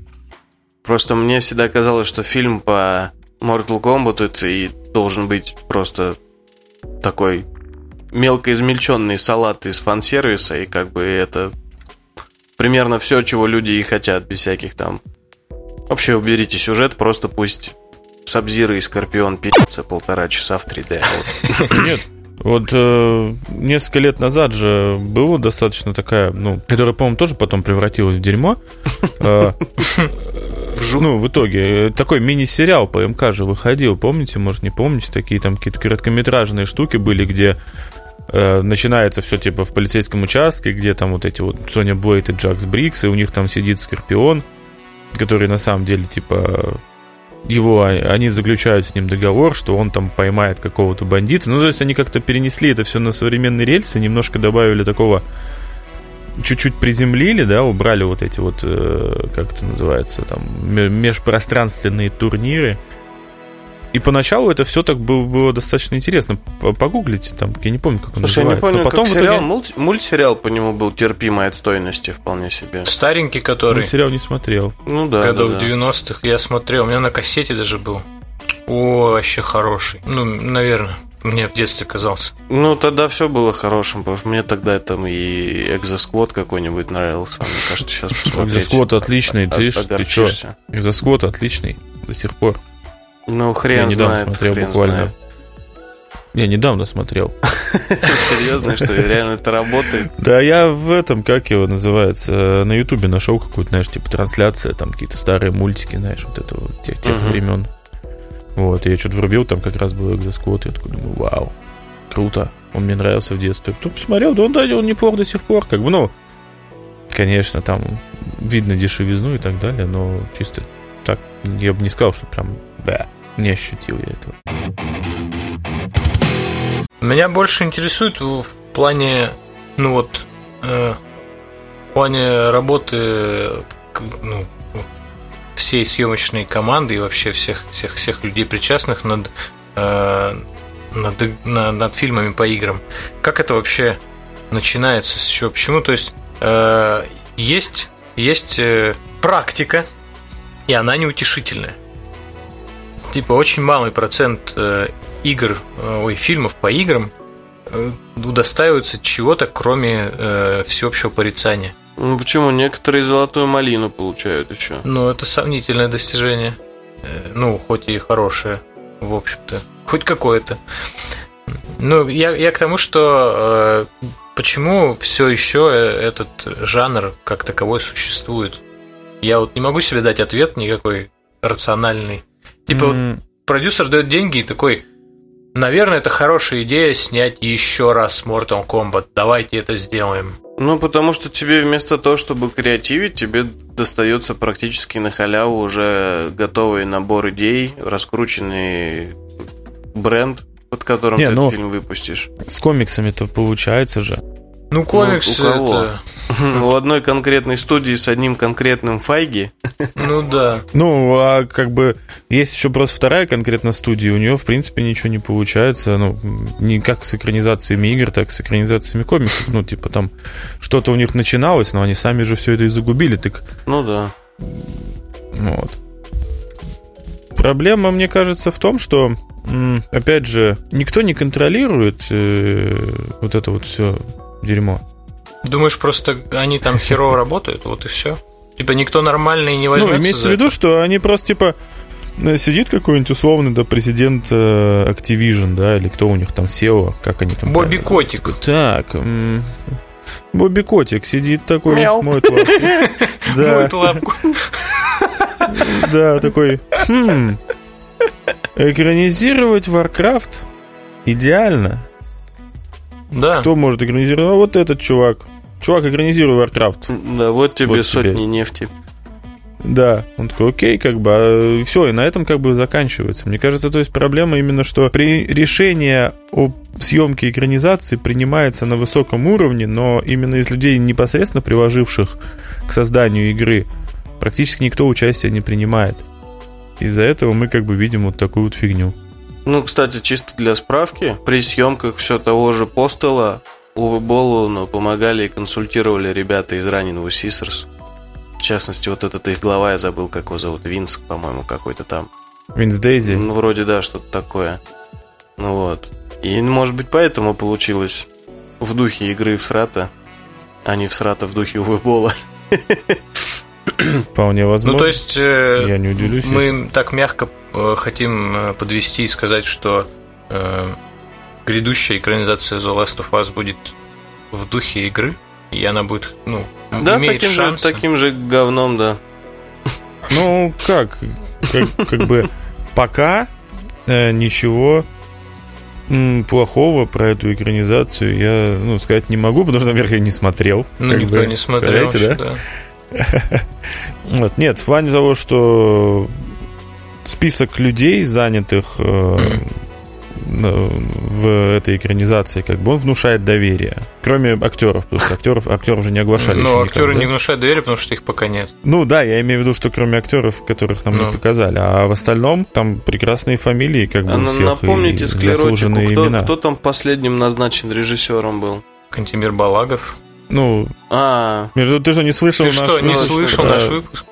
Просто мне всегда казалось, что фильм по Mortal Kombat это и должен быть просто такой мелко измельченный салат из фан-сервиса, и как бы это примерно все, чего люди и хотят, без всяких там... Вообще, уберите сюжет, просто пусть Саб-Зиро и Скорпион пи***ятся полтора часа в три дэ. Нет. Вот э, несколько лет назад же была достаточно такая, ну, которая, по-моему, тоже потом превратилась в дерьмо. Ну, в итоге, такой мини-сериал по МК же выходил, помните, может, не помните, такие там какие-то короткометражные штуки были, где начинается все типа в полицейском участке, где там вот эти вот Соня Блэйд и Джакс Брикс, и у них там сидит Скорпион, который на самом деле типа... Его, они заключают с ним договор, что он там поймает какого-то бандита. Ну, то есть они как-то перенесли это все на современные рельсы, немножко добавили такого, чуть-чуть приземлили, да, убрали вот эти вот, как это называется, там, межпространственные турниры. И поначалу это все так было, было достаточно интересно. Погуглите там, я не помню, как он Слушай, называется. Я не помню, потом как сериал, итоге... мульт, мультсериал по нему был терпимой отстойности вполне себе. Старенький, который... Мультсериал не смотрел. Ну да. Годов да, да. девяностых я смотрел, у меня на кассете даже был. О, вообще хороший. Ну, наверное, мне в детстве казался. Ну, тогда все было хорошим, потому что мне тогда там и Экзосквот какой-нибудь нравился. Мне кажется, сейчас посмотреть. Экзосквот отличный, ты что? Экзосквот отличный до сих пор. Ну, хрен я знает. Я недавно смотрел буквально. Знает. Я недавно смотрел. Серьезно, что реально это работает? Да, я в этом, как его называется, на Ютубе нашел какую-то, знаешь, типа трансляция, там какие-то старые мультики, знаешь, вот этого тех времен. Вот, я что-то врубил, там как раз был Экзосквот, я такой думаю, вау, круто, он мне нравился в детстве. Кто посмотрел, да он, да, он неплох до сих пор, как бы, ну, конечно, там видно дешевизну и так далее, но чисто так, я бы не сказал, что прям, да, не ощутил я этого. Меня больше интересует в плане, ну вот, э, в плане работы, ну, всей съемочной команды и вообще всех всех всех людей, причастных над э, над, на, над фильмами по играм. Как это вообще начинается? С чего? Почему? То есть э, есть есть э, практика, и она неутешительная. Типа очень малый процент игр, ой, фильмов по играм удостаиваются чего-то, кроме э, всеобщего порицания. Ну почему? Некоторые золотую малину получают еще. Ну это сомнительное достижение. Ну, хоть и хорошее, в общем-то. Хоть какое-то. Ну, я, я к тому, что э, почему все еще этот жанр как таковой существует. Я вот не могу себе дать ответ никакой рациональный. Типа mm-hmm. вот продюсер дает деньги и такой, наверное, это хорошая идея снять еще раз Mortal Kombat, давайте это сделаем. Ну, потому что тебе вместо того, чтобы креативить, тебе достается практически на халяву уже готовый набор идей, раскрученный бренд, под которым Не, ты ну, этот фильм выпустишь. С комиксами-то получается же. Ну, комиксы ну, у кого? Это... У одной конкретной студии с одним конкретным Файги. Ну да. Ну, а как бы есть еще просто вторая конкретная студия, у нее, в принципе, ничего не получается. Ну, не как с экранизациями игр, так и с экранизациями комиксов. Ну, типа там что-то у них начиналось, но они сами же все это и загубили, так. Ну да. Вот. Проблема, мне кажется, в том, что, опять же, никто не контролирует вот это вот все дерьмо. Думаешь, просто они там херово работают, вот и все. Типа никто нормальный не возьмется. Ну, имеется в виду, что они просто типа сидит какой-нибудь условный, да, президент Activision, да, или кто у них там, си и о, как они там... Бобби Котик. Так... М- Бобби Котик сидит такой, мяу, моет лапку. Да. Моет лапку. Да, такой, хм, экранизировать Warcraft идеально. Да. Кто может экранизировать? А вот этот чувак. Чувак, экранизируй Warcraft. Да, вот тебе вот сотни тебе. нефти. Да, он такой, окей, как бы, а все, и на этом как бы заканчивается. Мне кажется, то есть проблема именно, что при решении о съемке экранизации принимается на высоком уровне, но именно из людей, непосредственно приложивших к созданию игры, практически никто участия не принимает. Из-за этого мы как бы видим вот такую вот фигню. Ну, кстати, чисто для справки, при съемках все того же Postala Уве Боловну помогали и консультировали ребята из раненого Сисерс. В частности, вот этот их глава, я забыл, как его зовут, Винс, по-моему, какой-то там. Винс Дейзи? Ну, вроде, да, что-то такое. Ну вот. И, может быть, поэтому получилось в духе игры всрата, а не всрата в духе Уве Бола. Вполне возможно. Ну, то есть, э, я не удивлюсь, мы если... так мягко э, хотим подвести и сказать, что э, грядущая экранизация The Last of Us будет в духе игры, и она будет, ну, да, имеет таким шансы. Да, таким же говном, да. Ну, как? Как, как бы пока э, ничего м, плохого про эту экранизацию я, ну, сказать не могу, потому что, например, я не смотрел. Ну, никто бы, не смотрел, вообще, да? да. Вот, нет, в плане того, что список людей, занятых э, mm. в этой экранизации, как бы он внушает доверие. Кроме актеров, потому что актеров, актеров же не оглашали. Ну, актеры никак, не да? внушают доверие, потому что их пока нет. Ну да, я имею в виду, что кроме актеров, которых нам no. не показали. А в остальном там прекрасные фамилии, как бы, а, у всех. Напомните склеротику, кто, кто там последним назначен режиссером был? Кантемир Балагов. Ну, а между ты же не слышал ты наш что, не выпуск, слышал да. наш выпуск?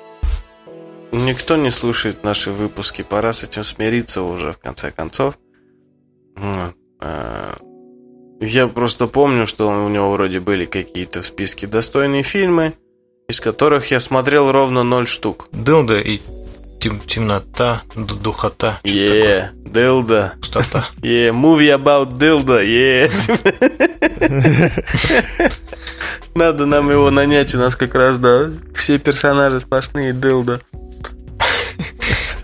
Никто не слушает наши выпуски. Пора с этим смириться уже, в конце концов. Я просто помню, что у него вроде были какие-то в списке достойные фильмы, из которых я смотрел ровно ноль штук. Дылда и тем- темнота, духота. Е, Дылда. Пустота. Е, movie about Дылда. Е. Надо нам его нанять, у нас как раз, да, все персонажи сплошные дылда.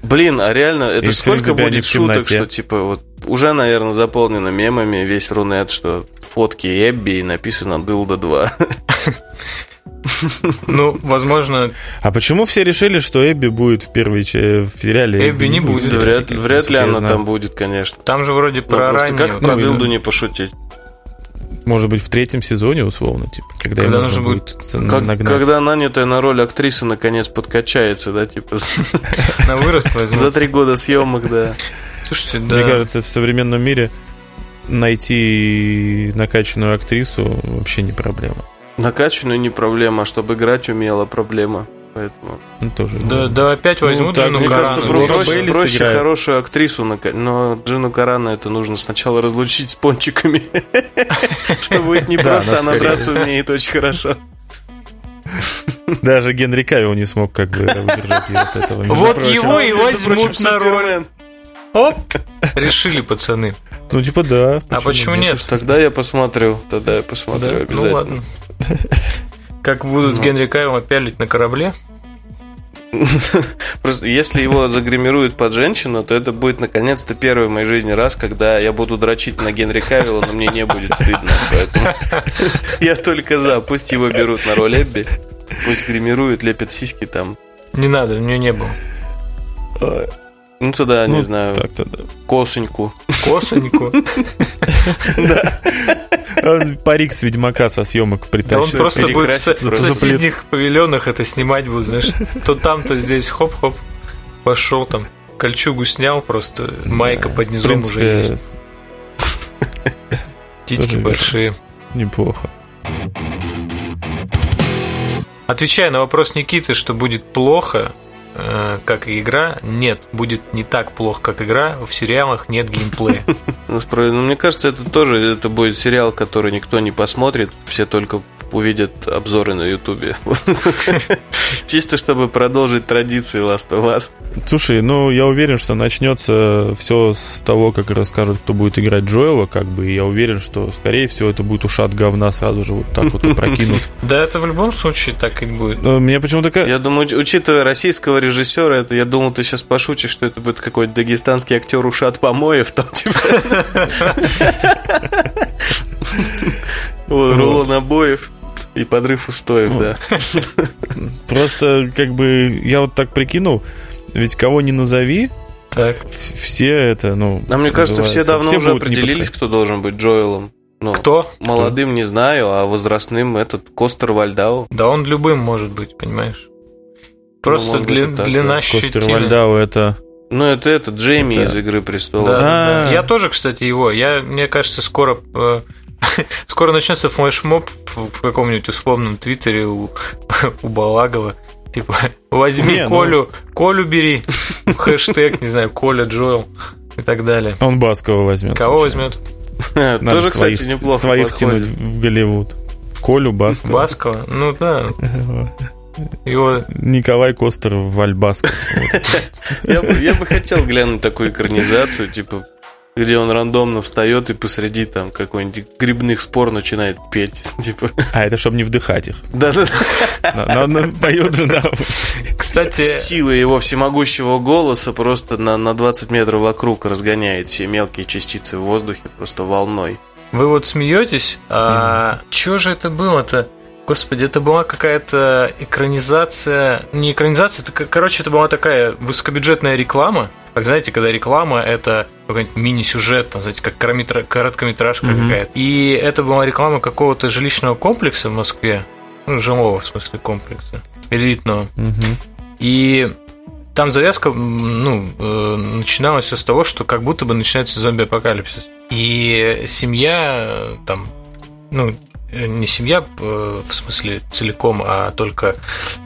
Блин, а реально, это сколько будет шуток, что типа вот уже, наверное, заполнено мемами весь Рунет, что фотки Эбби и написано Дылда два. Ну, возможно. А почему все решили, что Эбби будет в первой в сериале? Эбби не будет. Вряд ли она там будет, конечно. Там же вроде про раннюю. Как про Дылду не пошутить? Может быть, в третьем сезоне, условно, типа, когда, когда нужно будет нагнать. Как, когда нанятая на роль актриса наконец подкачается, да, типа. Она выросла за три года съемок, да. Слушайте, да. Мне кажется, в современном мире найти накачанную актрису вообще не проблема. Накачанную не проблема, а чтобы играть умела, проблема. Поэтому. Ну, тоже, да, да, да, опять возьмут, ну, Джину так, Карану. Мне кажется, проще, проще хорошую актрису, но Джину Карану это нужно сначала разлучить с пончиками, чтобы это не просто, она драться умеет очень хорошо. Даже Генри Кавилл не смог как бы удержать ее от этого. Вот его и возьмут на роль. Оп! Решили, пацаны. Ну типа да. А почему нет? Тогда я посмотрю, тогда я посмотрю обязательно. Ну ладно. Как будут ну. Генри Кавилла пялить на корабле? Просто если его загримируют под женщину, то это будет наконец-то первый в моей жизни раз, когда я буду дрочить на Генри Кавилла, но мне не будет стыдно. Поэтому я только за. Пусть его берут на роль Эбби, пусть гримируют, лепят сиськи там. Не надо, у нее не было. Ну тогда, не знаю, косоньку. Косоньку? Да. Он парик с Ведьмака со съемок притащил. Да он просто будет в соседних павильонах это снимать будет, знаешь, то там, то здесь, хоп-хоп, пошел там, кольчугу снял, просто майка под низом уже есть. Птички большие. Неплохо. Отвечая на вопрос Никиты, что будет плохо, как и игра, нет, будет не так плохо, как игра, в сериалах нет геймплея. Мне кажется, это тоже это будет сериал, который никто не посмотрит, все только увидят обзоры на Ютубе. Чисто чтобы продолжить традиции Last of Us. Слушай, ну я уверен, что начнется все с того, как расскажут, кто будет играть Джоэла, как бы, и я уверен, что, скорее всего, это будет ушат говна сразу же вот так вот опрокинут. Да, это в любом случае так и будет. Меня почему-то... Я думаю, учитывая российского режиссера, это, я думал, ты сейчас пошутишь, что это будет какой-то дагестанский актер ушат помоев там, типа... Вот, рулон обоев и подрыв устоев, вот. Да. Просто, как бы, я вот так прикинул, ведь кого не назови, так. все это, ну... А мне кажется, все давно все уже определились, кто должен быть Джоэлом. Ну, кто? Молодым кто? Не знаю, а возрастным этот Костер Вальдау. Да он любым может быть, понимаешь? Просто ну, дли- быть, длина щетины. Костер Вальдау это... Ну, это этот Джейми это... из «Игры престолов». Да, да. Я тоже, кстати, его. Я, мне кажется, скоро... Скоро начнется флешмоб в каком-нибудь условном твиттере у, у Балагова. Типа, возьми не, Колю, ну... Колю бери. Хэштег, не знаю, Коля Джоэл и так далее. Он Баскова возьмет. Кого возьмет? Тоже, кстати, неплохо. Своих тянуть в Голливуд. Колю Баскова. Баскова, ну да. Его... Николай Костер в Альбаске. Я бы хотел глянуть такую экранизацию, типа, где он рандомно встает и посреди там какой-нибудь грибных спор начинает петь. Типа. А это чтобы не вдыхать их. Да-да-да. Он поет же нам. Кстати, сила его всемогущего голоса просто на, на двадцать метров вокруг разгоняет все мелкие частицы в воздухе просто волной. Вы вот смеетесь, а mm. Чё же это было-то? Господи, это была какая-то экранизация... Не экранизация, это, короче, это была такая высокобюджетная реклама. Как, знаете, когда реклама – это какой-нибудь мини-сюжет, там, знаете, как короткометражка mm-hmm. какая-то. И это была реклама какого-то жилищного комплекса в Москве. Ну, жилого, в смысле, комплекса. Элитного. Mm-hmm. И там завязка, ну, начиналась все с того, что как будто бы начинается зомби-апокалипсис. И семья, там, ну... Не семья, в смысле целиком, а только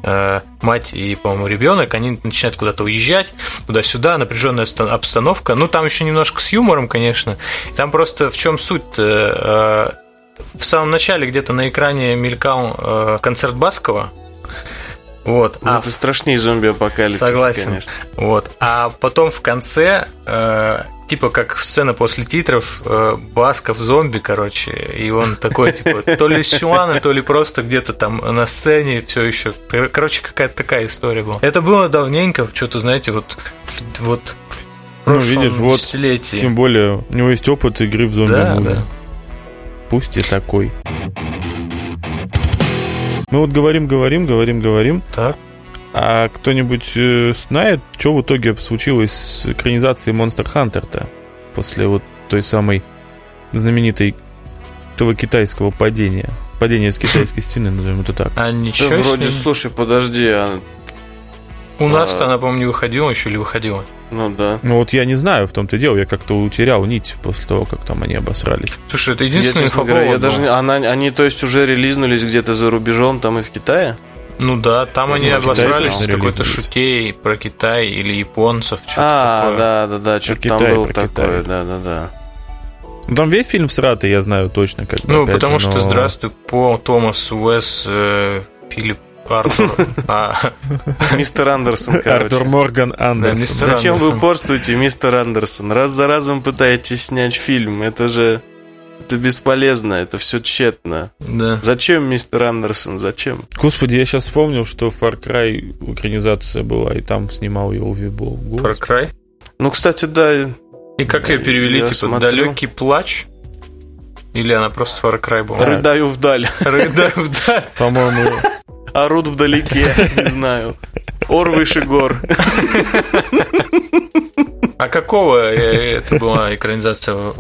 э, мать и, по-моему, ребенок. Они начинают куда-то уезжать, туда-сюда, напряженная обстановка. Ну, там еще немножко с юмором, конечно. Там просто в чем суть-то? В самом начале где-то на экране мелькал э, концерт Баскова. Вот. Ну, а... Это страшнее зомби-апокалипсис, согласен. Конечно. Вот. А потом в конце... Э, типа как сцена после титров, э, Басков зомби, короче, и он такой, типа, то ли Сюана, то ли просто где-то там на сцене все еще. Короче, какая-то такая история была. Это было давненько, что-то, знаете, вот, вот в прошлом ну, десятилетии. Вот, тем более, у него есть опыт игры в зомби. Да, да. Пусть и такой. Мы вот говорим, говорим, говорим, говорим. Так. А кто-нибудь знает, что в итоге случилось с экранизацией Monster Hunter-то после вот той самой знаменитой этого китайского падения? Падение с китайской стены, назовем это так. А ничего. Да, вроде, слушай, подожди, а... У а... нас-то она, по-моему, не выходила еще или выходила? Ну да. Ну вот я не знаю, в том-то дело, я как-то утерял нить после того, как там они обосрались. Слушай, это единственное инфоповод. Она, они, то есть, уже релизнулись где-то за рубежом, там и в Китае? Ну да, там ну, они обосрались с какой-то шутеей про Китай или японцев. Что-то а, такое. да, да, да, что-то про там Китай, было такое, Китай. да, да, да. Ну, там весь фильм всратый, я знаю точно. Как бы, ну, опять, потому но... что, здравствуй, Пол, Томас, Уэс, э, Филипп, Артур. Мистер Андерсон, короче. Артур Морган Андерсон. Зачем вы упорствуете, мистер Андерсон? Раз за разом пытаетесь снять фильм, это же... Это бесполезно, это все тщетно. Да. Зачем, мистер Андерсон, зачем? Господи, я сейчас вспомнил, что Far Cry экранизация была, и там снимал ее Уви Боловский. Far Cry? Ну, кстати, да. И как да, ее перевели, типа, смотрю. «Далекий плач»? Или она просто Far Cry была? «Рыдаю вдаль». «Рыдаю вдаль». По-моему... «Орут вдалеке», не знаю. «Ор выше гор». А какого это была экранизация в...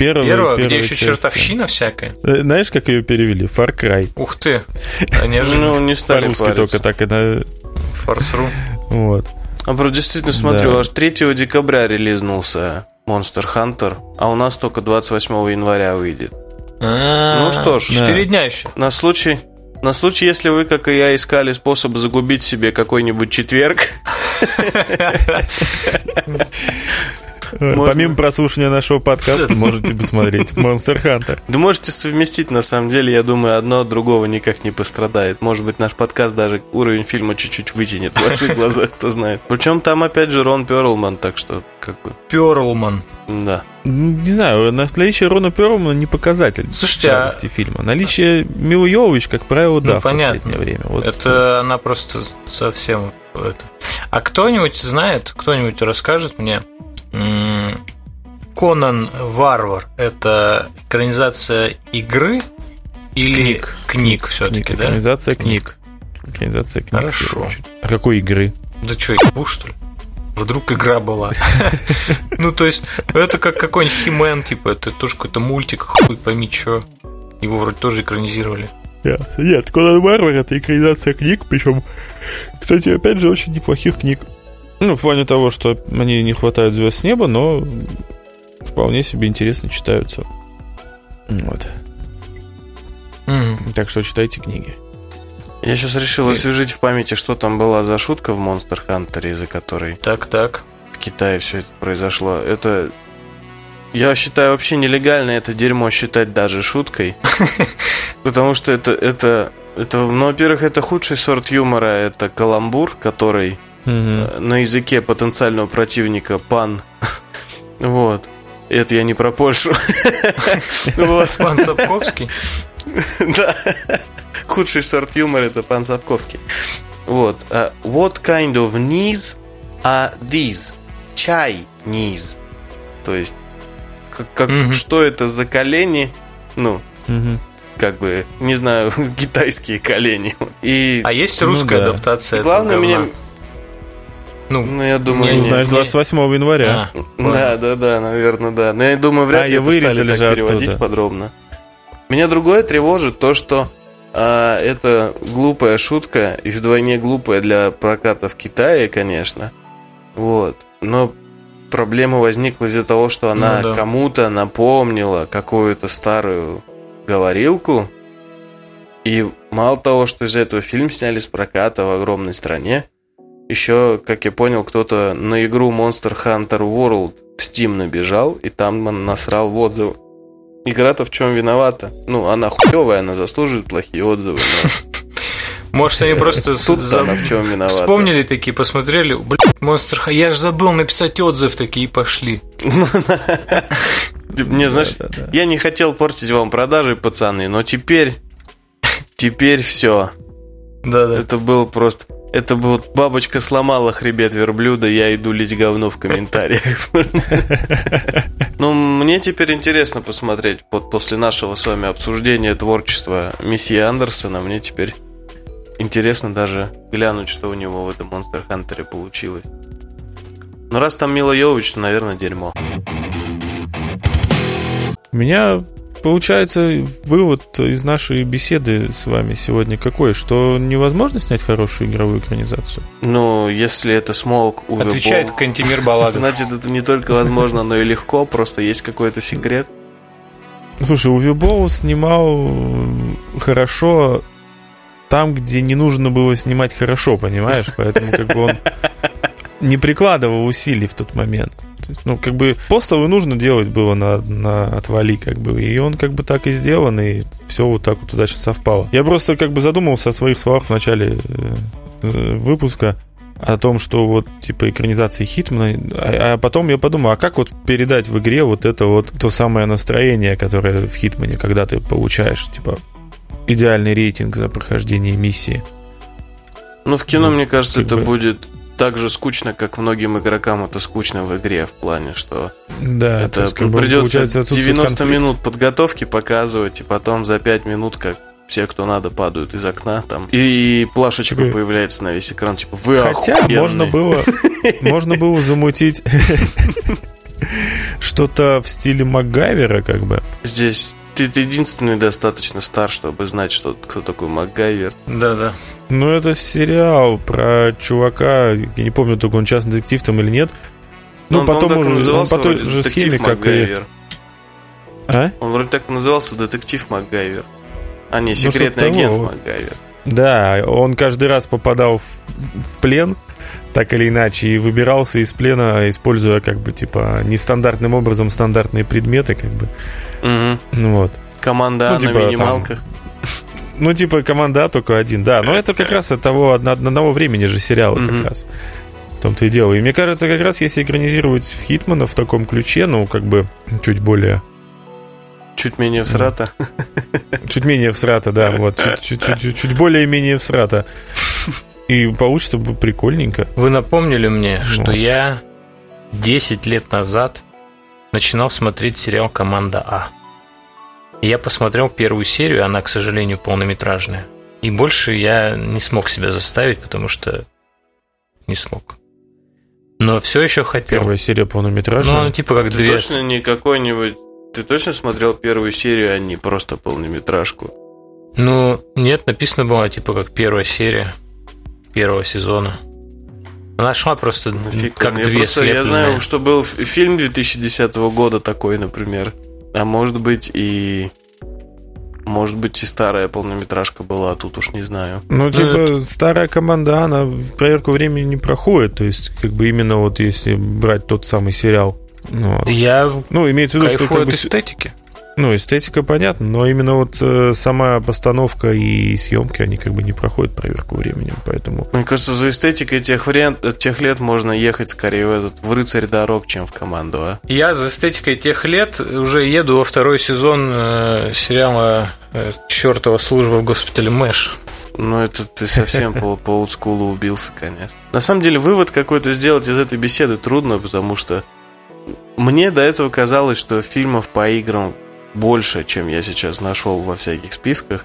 Первый, Первого, где еще часть. Чертовщина всякая. Знаешь, как ее перевели? Far Cry. Ух ты. Ну, не стали париться. По-русски только так и на... Форсру. Вот. А про действительно смотрю, аж третьего декабря релизнулся Monster Hunter, а у нас только двадцать восьмого января выйдет. Ну что ж. четыре дня еще. На случай... На случай, если вы, как и я, искали способ загубить себе какой-нибудь четверг... Помимо прослушивания нашего подкаста, можете посмотреть Monster Hunter. Да можете совместить, на самом деле, я думаю, одно от другого никак не пострадает. Может быть, наш подкаст даже уровень фильма чуть-чуть вытянет в ваших глазах, кто знает. Причем там, опять же, Рон Перлман, так что как бы... Перлман. Да. Не знаю, наличие Рона Перлмана не показатель. Слушайте, а... фильма. Наличие Милы Йовович, как правило, да, ну, в последнее время. Вот. Это она просто совсем... А кто-нибудь знает, кто-нибудь расскажет мне, Конан Варвар – это экранизация игры или книг, книг все-таки, книг. Да? Экранизация книг. Экранизация книг. Хорошо. А какой игры? Да что, ебу, что ли? Вдруг игра была. Ну, то есть, это как какой-нибудь Химен, типа, это тоже какой-то мультик, хуй пойми чё. Его вроде тоже экранизировали. Нет, Конан Варвар — это экранизация книг, причем, кстати, опять же, очень неплохих книг. Ну, в плане того, что они не хватают звезд с неба, но вполне себе интересно читаются. Вот. Mm. Так что читайте книги. Я сейчас решил освежить в памяти, что там была за шутка в Monster Hunter, из-за которой... Так-так. В Китае все это произошло. Это... Я считаю, вообще нелегально это дерьмо считать даже шуткой. Потому что это... это, это, ну, во-первых, это худший сорт юмора. Это каламбур, который на языке потенциального противника пан. Вот. Это я не про Польшу. Пан Сапковский? Да. Худший сорт юмора — это пан Сапковский. Вот. What kind of knees are these? Chai knees. То есть, как, как, mm-hmm. что это за колени? Ну, mm-hmm. как бы, не знаю, китайские колени. И... А есть русская ну, да. адаптация? Главное, этого меня... Ну, ну, я думаю... Не, не, знаешь, двадцать восьмого января. А, да, да, да, наверное, да. Но я думаю, вряд а, ли это стали так переводить оттуда. Подробно. Меня другое тревожит то, что а, это глупая шутка, и вдвойне глупая для проката в Китае, конечно. Вот. Но проблема возникла из-за того, что она ну, да. кому-то напомнила какую-то старую говорилку. И мало того, что из-за этого фильм сняли с проката в огромной стране, еще, как я понял, кто-то на игру Monster Hunter World в Steam набежал, и там он насрал в отзывы. Игра-то в чем виновата? Ну, она хуевая, она заслуживает плохие отзывы. Может, они просто вспомнили такие, посмотрели, блядь, Monster Hunter, я же забыл написать отзыв, такие пошли. Не, знаешь, я не хотел портить вам продажи, пацаны, но теперь, теперь все. Да-да. Это было просто... Это бы вот бабочка сломала хребет верблюда, я иду лить говно в комментариях. Ну, мне теперь интересно посмотреть после нашего с вами обсуждения творчества месье Андерсона. Мне теперь интересно даже глянуть, что у него в этом Monster Hunter получилось. Но раз там Мила Йовович, то, наверное, дерьмо. У меня... Получается, вывод из нашей беседы с вами сегодня какой? Что невозможно снять хорошую игровую экранизацию? Ну, если это смог Уви Боловский. Отвечает Кантемир Балагов. Значит, это не только возможно, но и легко. Просто есть какой-то секрет. Слушай, Уви Боловский снимал хорошо там, где не нужно было снимать хорошо, понимаешь? Поэтому как бы он не прикладывал усилий в тот момент. Ну, как бы, Postal нужно делать было на, на отвали, как бы. И он, как бы, так и сделан, и все вот так вот удачно совпало. Я просто, как бы, задумался о своих словах в начале э, выпуска о том, что вот, типа, экранизации Хитмана. А, а потом я подумал, а как вот передать в игре вот это вот то самое настроение, которое в Хитмане, когда ты получаешь, типа, идеальный рейтинг за прохождение миссии. Ну, в кино, ну, мне кажется, это бы... будет... так же скучно, как многим игрокам это скучно в игре, в плане, что да, это есть, как придется девяносто минут подготовки показывать, и потом за пять минут, как все, кто надо, падают из окна, там, и плашечка и... появляется на весь экран, типа, вы хотя охуенные. Можно было, можно было замутить что-то в стиле МакГайвера, как бы. Здесь ты единственный достаточно стар, чтобы знать, что, кто такой МакГайвер. Да-да. Ну, это сериал про чувака, я не помню, только он частный детектив там или нет. Ну, потом он, уже, он по той же схеме, как и... А? Он вроде так и назывался, детектив МакГайвер. А не, секретный ну, агент того. МакГайвер. Да, он каждый раз попадал в, в плен, так или иначе, и выбирался из плена, используя как бы типа нестандартным образом стандартные предметы, как бы. Угу. Вот. Команда ну, типа, на минималках. Там... Ну, типа, команда А только один, да. Но это как раз от того, одного времени же сериала как mm-hmm. раз. В том-то и дело. И мне кажется, как раз если экранизировать Хитмана в таком ключе, ну, как бы, чуть более... Чуть менее всрата. Чуть менее всрата, да. Вот. Чуть более-менее всрата. И получится прикольненько. Вы напомнили мне, что я десять лет назад начинал смотреть сериал «Команда А». Я посмотрел первую серию, она, к сожалению, полнометражная. И больше я не смог себя заставить, потому что не смог. Но все еще хотел. Первая серия полнометражная? Ну, типа как две... Ты точно не какой-нибудь... Ты точно смотрел первую серию, а не просто полнометражку? Ну, нет, написано было, типа, как первая серия первого сезона. Она шла просто ну, как две просто, слепленные. Я знаю, что был фильм две тысячи десятого года такой, например. А может быть и... Может быть и старая полнометражка была, а тут уж не знаю. Ну, типа, это... старая команда, она проверку времени не проходит. То есть, как бы именно вот если брать тот самый сериал. Ну, Я ну, имеется в виду, кайфую что, как от бы, эстетики. Ну, эстетика, понятно, но именно вот э, сама постановка и съемки, они как бы не проходят проверку времени, поэтому... Мне кажется, за эстетикой тех, врен... тех лет можно ехать скорее в, этот, в «Рыцарь дорог», чем в «Команду», а? Я за эстетикой тех лет уже еду во второй сезон э, сериала э, «Чёртова служба в госпитале Мэш». Ну, это ты совсем по олдскулу убился, конечно. На самом деле, вывод какой-то сделать из этой беседы трудно, потому что мне до этого казалось, что фильмов по играм больше, чем я сейчас нашел во всяких списках,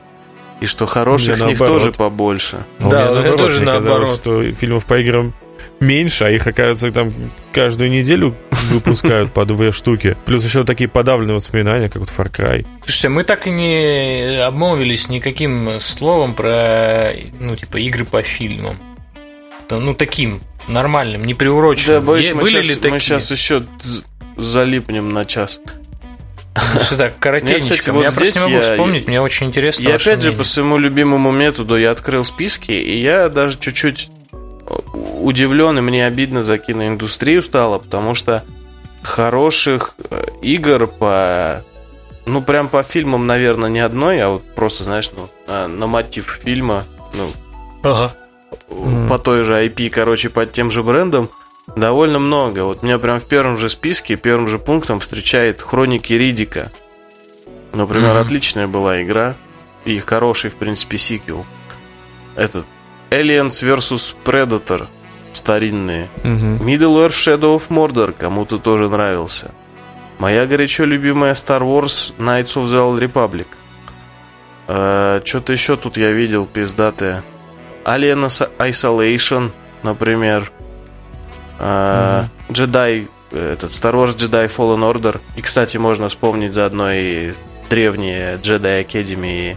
и что хороших с них тоже побольше. Да, но это тоже наоборот, что фильмов по играм меньше, а их, оказывается, там каждую неделю выпускают по две штуки. Плюс еще такие подавленные воспоминания, как вот Far Cry. Слушайте, мы так и не обмолвились никаким словом про, ну, типа, игры по фильмам. Ну, таким нормальным, не приуроченным. Да, боюсь, мы сейчас еще залипнем на час. Все так, коротенечко. Нет, кстати, вот я просто не могу я, вспомнить, я, мне очень интересно. Я опять мнение. же по своему любимому методу я открыл списки, и я даже чуть-чуть удивлен, и мне обидно за киноиндустрию стало, потому что хороших игр по... Ну, прям по фильмам, наверное, не одной, а вот просто, знаешь, ну, на, на мотив фильма, ну, ага. по той же ай пи, короче, под тем же брендом, довольно много. Вот меня прям в первом же списке, первым же пунктом встречает «Хроники Риддика». Например, mm-hmm. отличная была игра и хороший, в принципе, сиквел. Этот Aliens versus. Predator старинные. Mm-hmm. Middle Earth Shadow of Mordor кому-то тоже нравился. Моя горячо любимая Star Wars Knights of the Old Republic. Э, что-то еще тут я видел пиздатое. Alien Isolation, например. Uh-huh. Jedi, этот Star Wars Jedi Fallen Order. И, кстати, можно вспомнить заодно и древние Jedi Academy и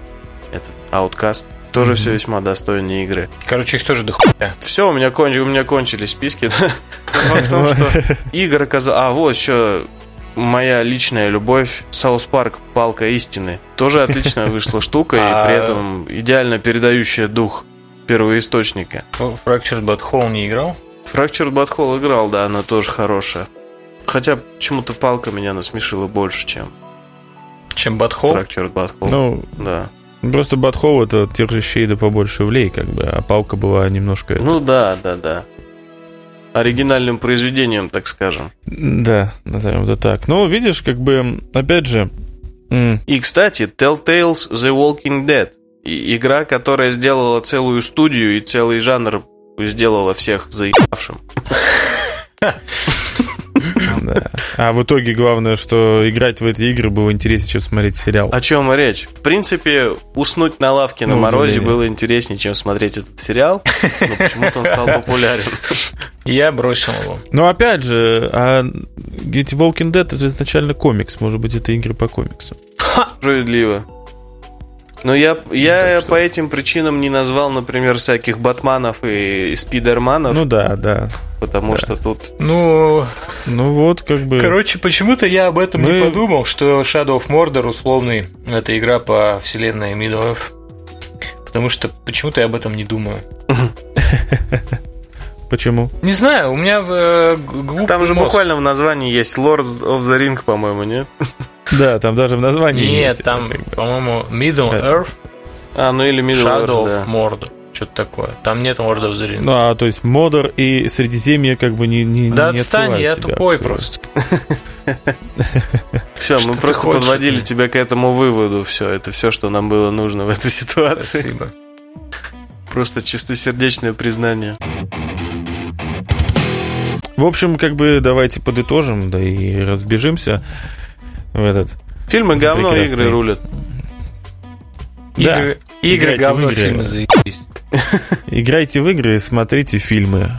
этот Outcast. Тоже uh-huh. все весьма достойные игры. Короче, их тоже дохуя. Все, у меня, кон... у меня кончились списки. Факт в том, что игр оказалось... А, вот еще моя личная любовь. South Park Палка Истины. Тоже отличная вышла штука, и при этом идеально передающая дух первоисточника. Fractured But Whole не играл? Fractured But Whole играл, да, она тоже хорошая. Хотя почему-то палка меня насмешила больше, чем... Чем But Whole? Fractured But Whole, ну, да. Просто But Whole это тех же щей да побольше влей, как бы, а палка была немножко... Ну это... да, да, да. Оригинальным произведением, так скажем. Да, назовем это так. Ну, видишь, как бы, опять же... Mm. И, кстати, Telltale's The Walking Dead. И игра, которая сделала целую студию и целый жанр... сделала всех заебавшим. Да. А в итоге главное, что играть в эти игры было интереснее, чем смотреть сериал. О чем речь? В принципе, уснуть на лавке на ну, морозе было интереснее, чем смотреть этот сериал. Но почему-то он стал популярен. Я бросил его. Но опять же, а ведь Walking Dead это изначально комикс. Может быть, это игры по комиксу. Справедливо. Но я, я по этим причинам не назвал, например, всяких Батманов и Спидерманов. Ну да, да. Потому да. что тут... Ну, ну вот, как бы... Короче, почему-то я об этом Мы... не подумал, что Shadow of Mordor условный – это игра по вселенной Middle-earth. Потому что почему-то я об этом не думаю. Почему? Не знаю, у меня э, глупый Там же мозг. Буквально в названии есть Lords of the Ring, по-моему, нет? Да, там даже в названии есть. Нет, там, по-моему, Middle Earth. А, ну или Middle Earth, Shadow of Mordor. Что-то такое. Там нет Lord of the Rings. Ну, а то есть Модор и Средиземье как бы не не Да не отстань, я тебя. Тупой просто. Все, мы просто подводили тебя к этому выводу. Все, это все, что нам было нужно в этой ситуации. Спасибо. Просто чистосердечное признание. В общем, как бы давайте подытожим, да и разбежимся в этот. Фильмы говно, игры рулят. Игры, игры говно, фильмы заебись. Играйте в игры, смотрите фильмы.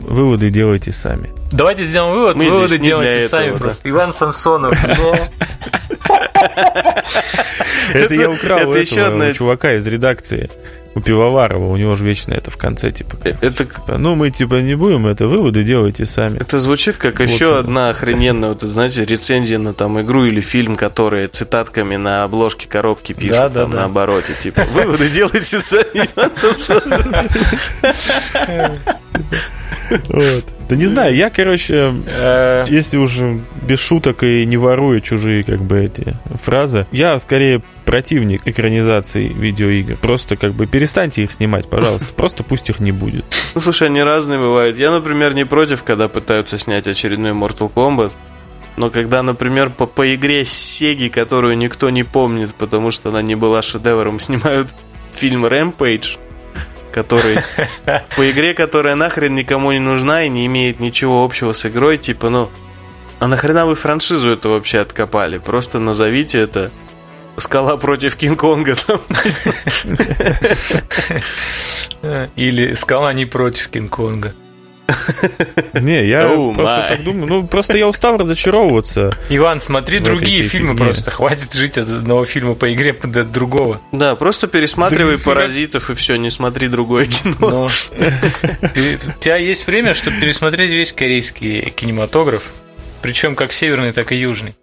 Выводы делайте сами. Давайте сделаем вывод. Мы выводы делайте сами этого, просто. Да. Иван Самсонов. Это я украл этого чувака из редакции. У Пивоварова. У него же вечно это в конце. типа. Ну, мы типа не будем это. Выводы делайте сами. Это звучит как еще одна охрененная, знаете, рецензия на там игру или фильм, которые цитатками на обложке коробки пишут там на обороте. Типа, выводы делайте сами. Вот. Да не знаю, я, короче, если уж без шуток и не ворую чужие, как бы, эти фразы, я скорее противник экранизации видеоигр. Просто, как бы, перестаньте их снимать, пожалуйста. Просто пусть их не будет. Ну, слушай, они разные бывают. Я, например, не против, когда пытаются снять очередной Mortal Kombat. Но когда, например, по, по игре Сеги, которую никто не помнит, потому что она не была шедевром, снимают фильм Rampage, который по игре, которая нахрен никому не нужна и не имеет ничего общего с игрой, типа, ну, а нахрена вы франшизу эту вообще откопали? Просто назовите это «Скала против Кинг-Конга». Или «Скала не против Кинг-Конга». Не, я просто так думаю. Ну, просто я устал разочаровываться. Иван, смотри другие фильмы просто. Хватит жить от одного фильма по игре до другого. Да, просто пересматривай «Паразитов» и все, не смотри другое кино. У тебя есть время, чтобы пересмотреть весь корейский кинематограф. Причем как северный, так и южный.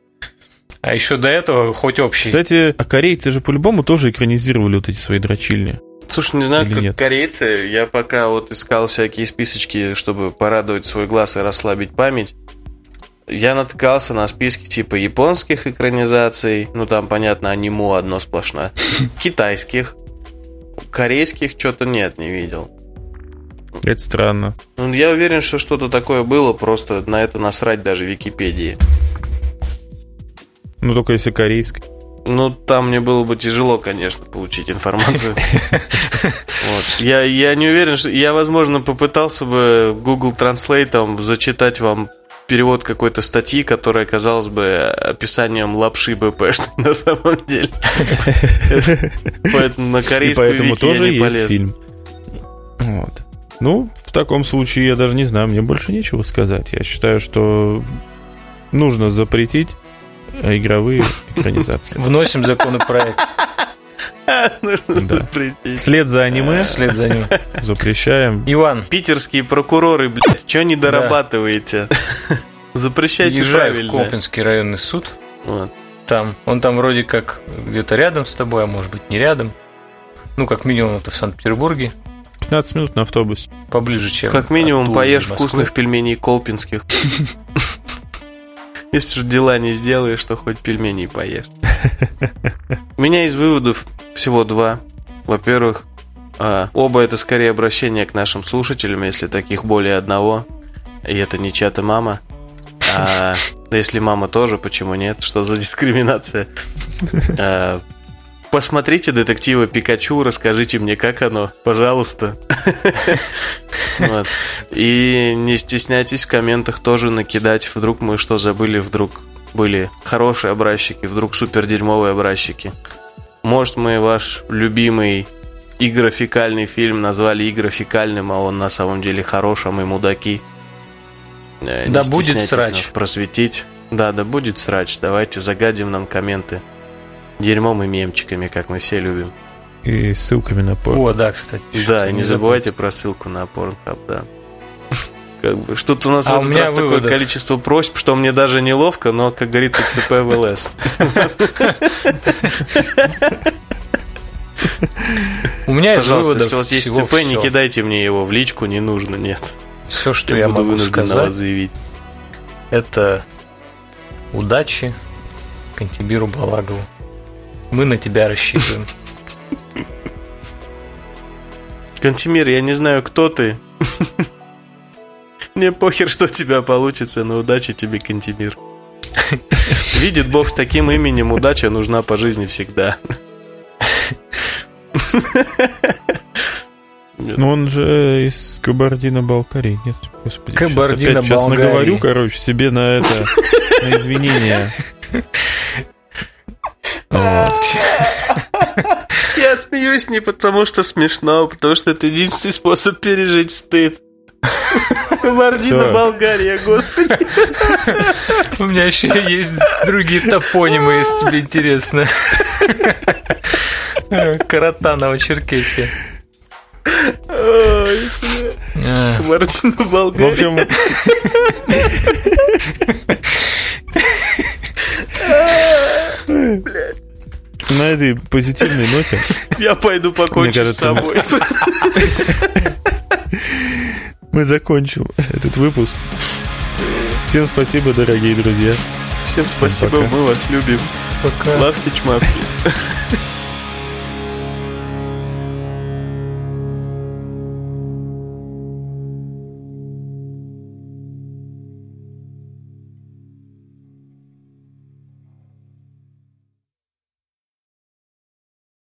А еще до этого хоть общий. Кстати, а корейцы же по-любому тоже экранизировали вот эти свои дрочильни. Слушай, не знаю, Или как нет. корейцы. Я пока вот искал всякие списочки, чтобы порадовать свой глаз и расслабить память. Я натыкался на списки типа японских экранизаций. Ну, там, понятно, аниме одно сплошное. Китайских. Корейских что-то нет, не видел. Это странно. Ну, я уверен, что что-то такое было. Просто на это насрать даже Википедии. Ну, только если корейский. Ну, там мне было бы тяжело, конечно, получить информацию. Вот. Я, я не уверен, что... Я, возможно, попытался бы Google Translate там, зачитать вам перевод какой-то статьи, которая казалась бы описанием лапши БПшной на самом деле. Поэтому на корейскую вики я не полез. Вот. Ну, в таком случае, я даже не знаю, мне больше нечего сказать. Я считаю, что нужно запретить игровые экранизации. Вносим законопроект. Да. Вслед за аниме. Вслед за аниме. Запрещаем. Иван. Питерские прокуроры, блядь, что не дорабатываете? Да. Запрещайте Езжай правильно. Езжай в Колпинский районный суд. Вот. Там. Он там вроде как где-то рядом с тобой, а может быть не рядом. Ну, как минимум, это в Санкт-Петербурге. пятнадцать минут на автобус. Поближе, чем Как минимум, поешь вкусных пельменей колпинских. Если же дела не сделаешь, то хоть пельмени поешь. У меня из выводов всего два. Во-первых, оба это скорее обращение к нашим слушателям, если таких более одного. И это не чья-то мама. А, да если мама тоже, почему нет? Что за дискриминация? А, посмотрите детектива Пикачу, расскажите мне, как оно, пожалуйста. Вот. И не стесняйтесь в комментах тоже накидать, вдруг мы что забыли, вдруг были хорошие образчики, вдруг супер дерьмовые образчики. Может, мы ваш любимый игрофикальный фильм назвали игрофикальным, а он на самом деле хороший, а мы мудаки. Не да будет срач. Просветить. Да, да будет срач. Давайте загадим нам комменты дерьмом и мемчиками, как мы все любим. И ссылками на порн. О, да, кстати. Да, и не забывайте про ссылку на порнхаб, да. Как бы, что-то у нас а в этот раз выводов. Такое количество просьб, что мне даже неловко, но, как говорится, ЦП в ЛС. У меня из выводов всего... Пожалуйста, если у вас есть ЦП, не кидайте мне его в личку, не нужно, нет. Все, что я могу сказать, это удачи Кантемиру Балагову. Мы на тебя рассчитываем. Кантемир, я не знаю, кто ты. Мне похер, что у тебя получится, но удачи тебе, Кантемир. Видит Бог, с таким именем удача нужна по жизни всегда. Но он же из Кабардино-Балкарии. Нет, господи, Кабардино-Балкарии. Сейчас, сейчас наговорю, короче, себе на это, на извинения. Я смеюсь не потому, что смешно, а потому что это единственный способ пережить стыд. Кабардино-Болгария, господи. У меня еще есть другие топонимы, если тебе интересно. Каратаново-Черкесия. Кабардино-Болгария. В общем... Блядь. На этой позитивной ноте я пойду покончу с собой. Мы закончим этот выпуск. Всем спасибо, дорогие друзья. Всем спасибо, мы вас любим. Пока. Лавки-чмавки.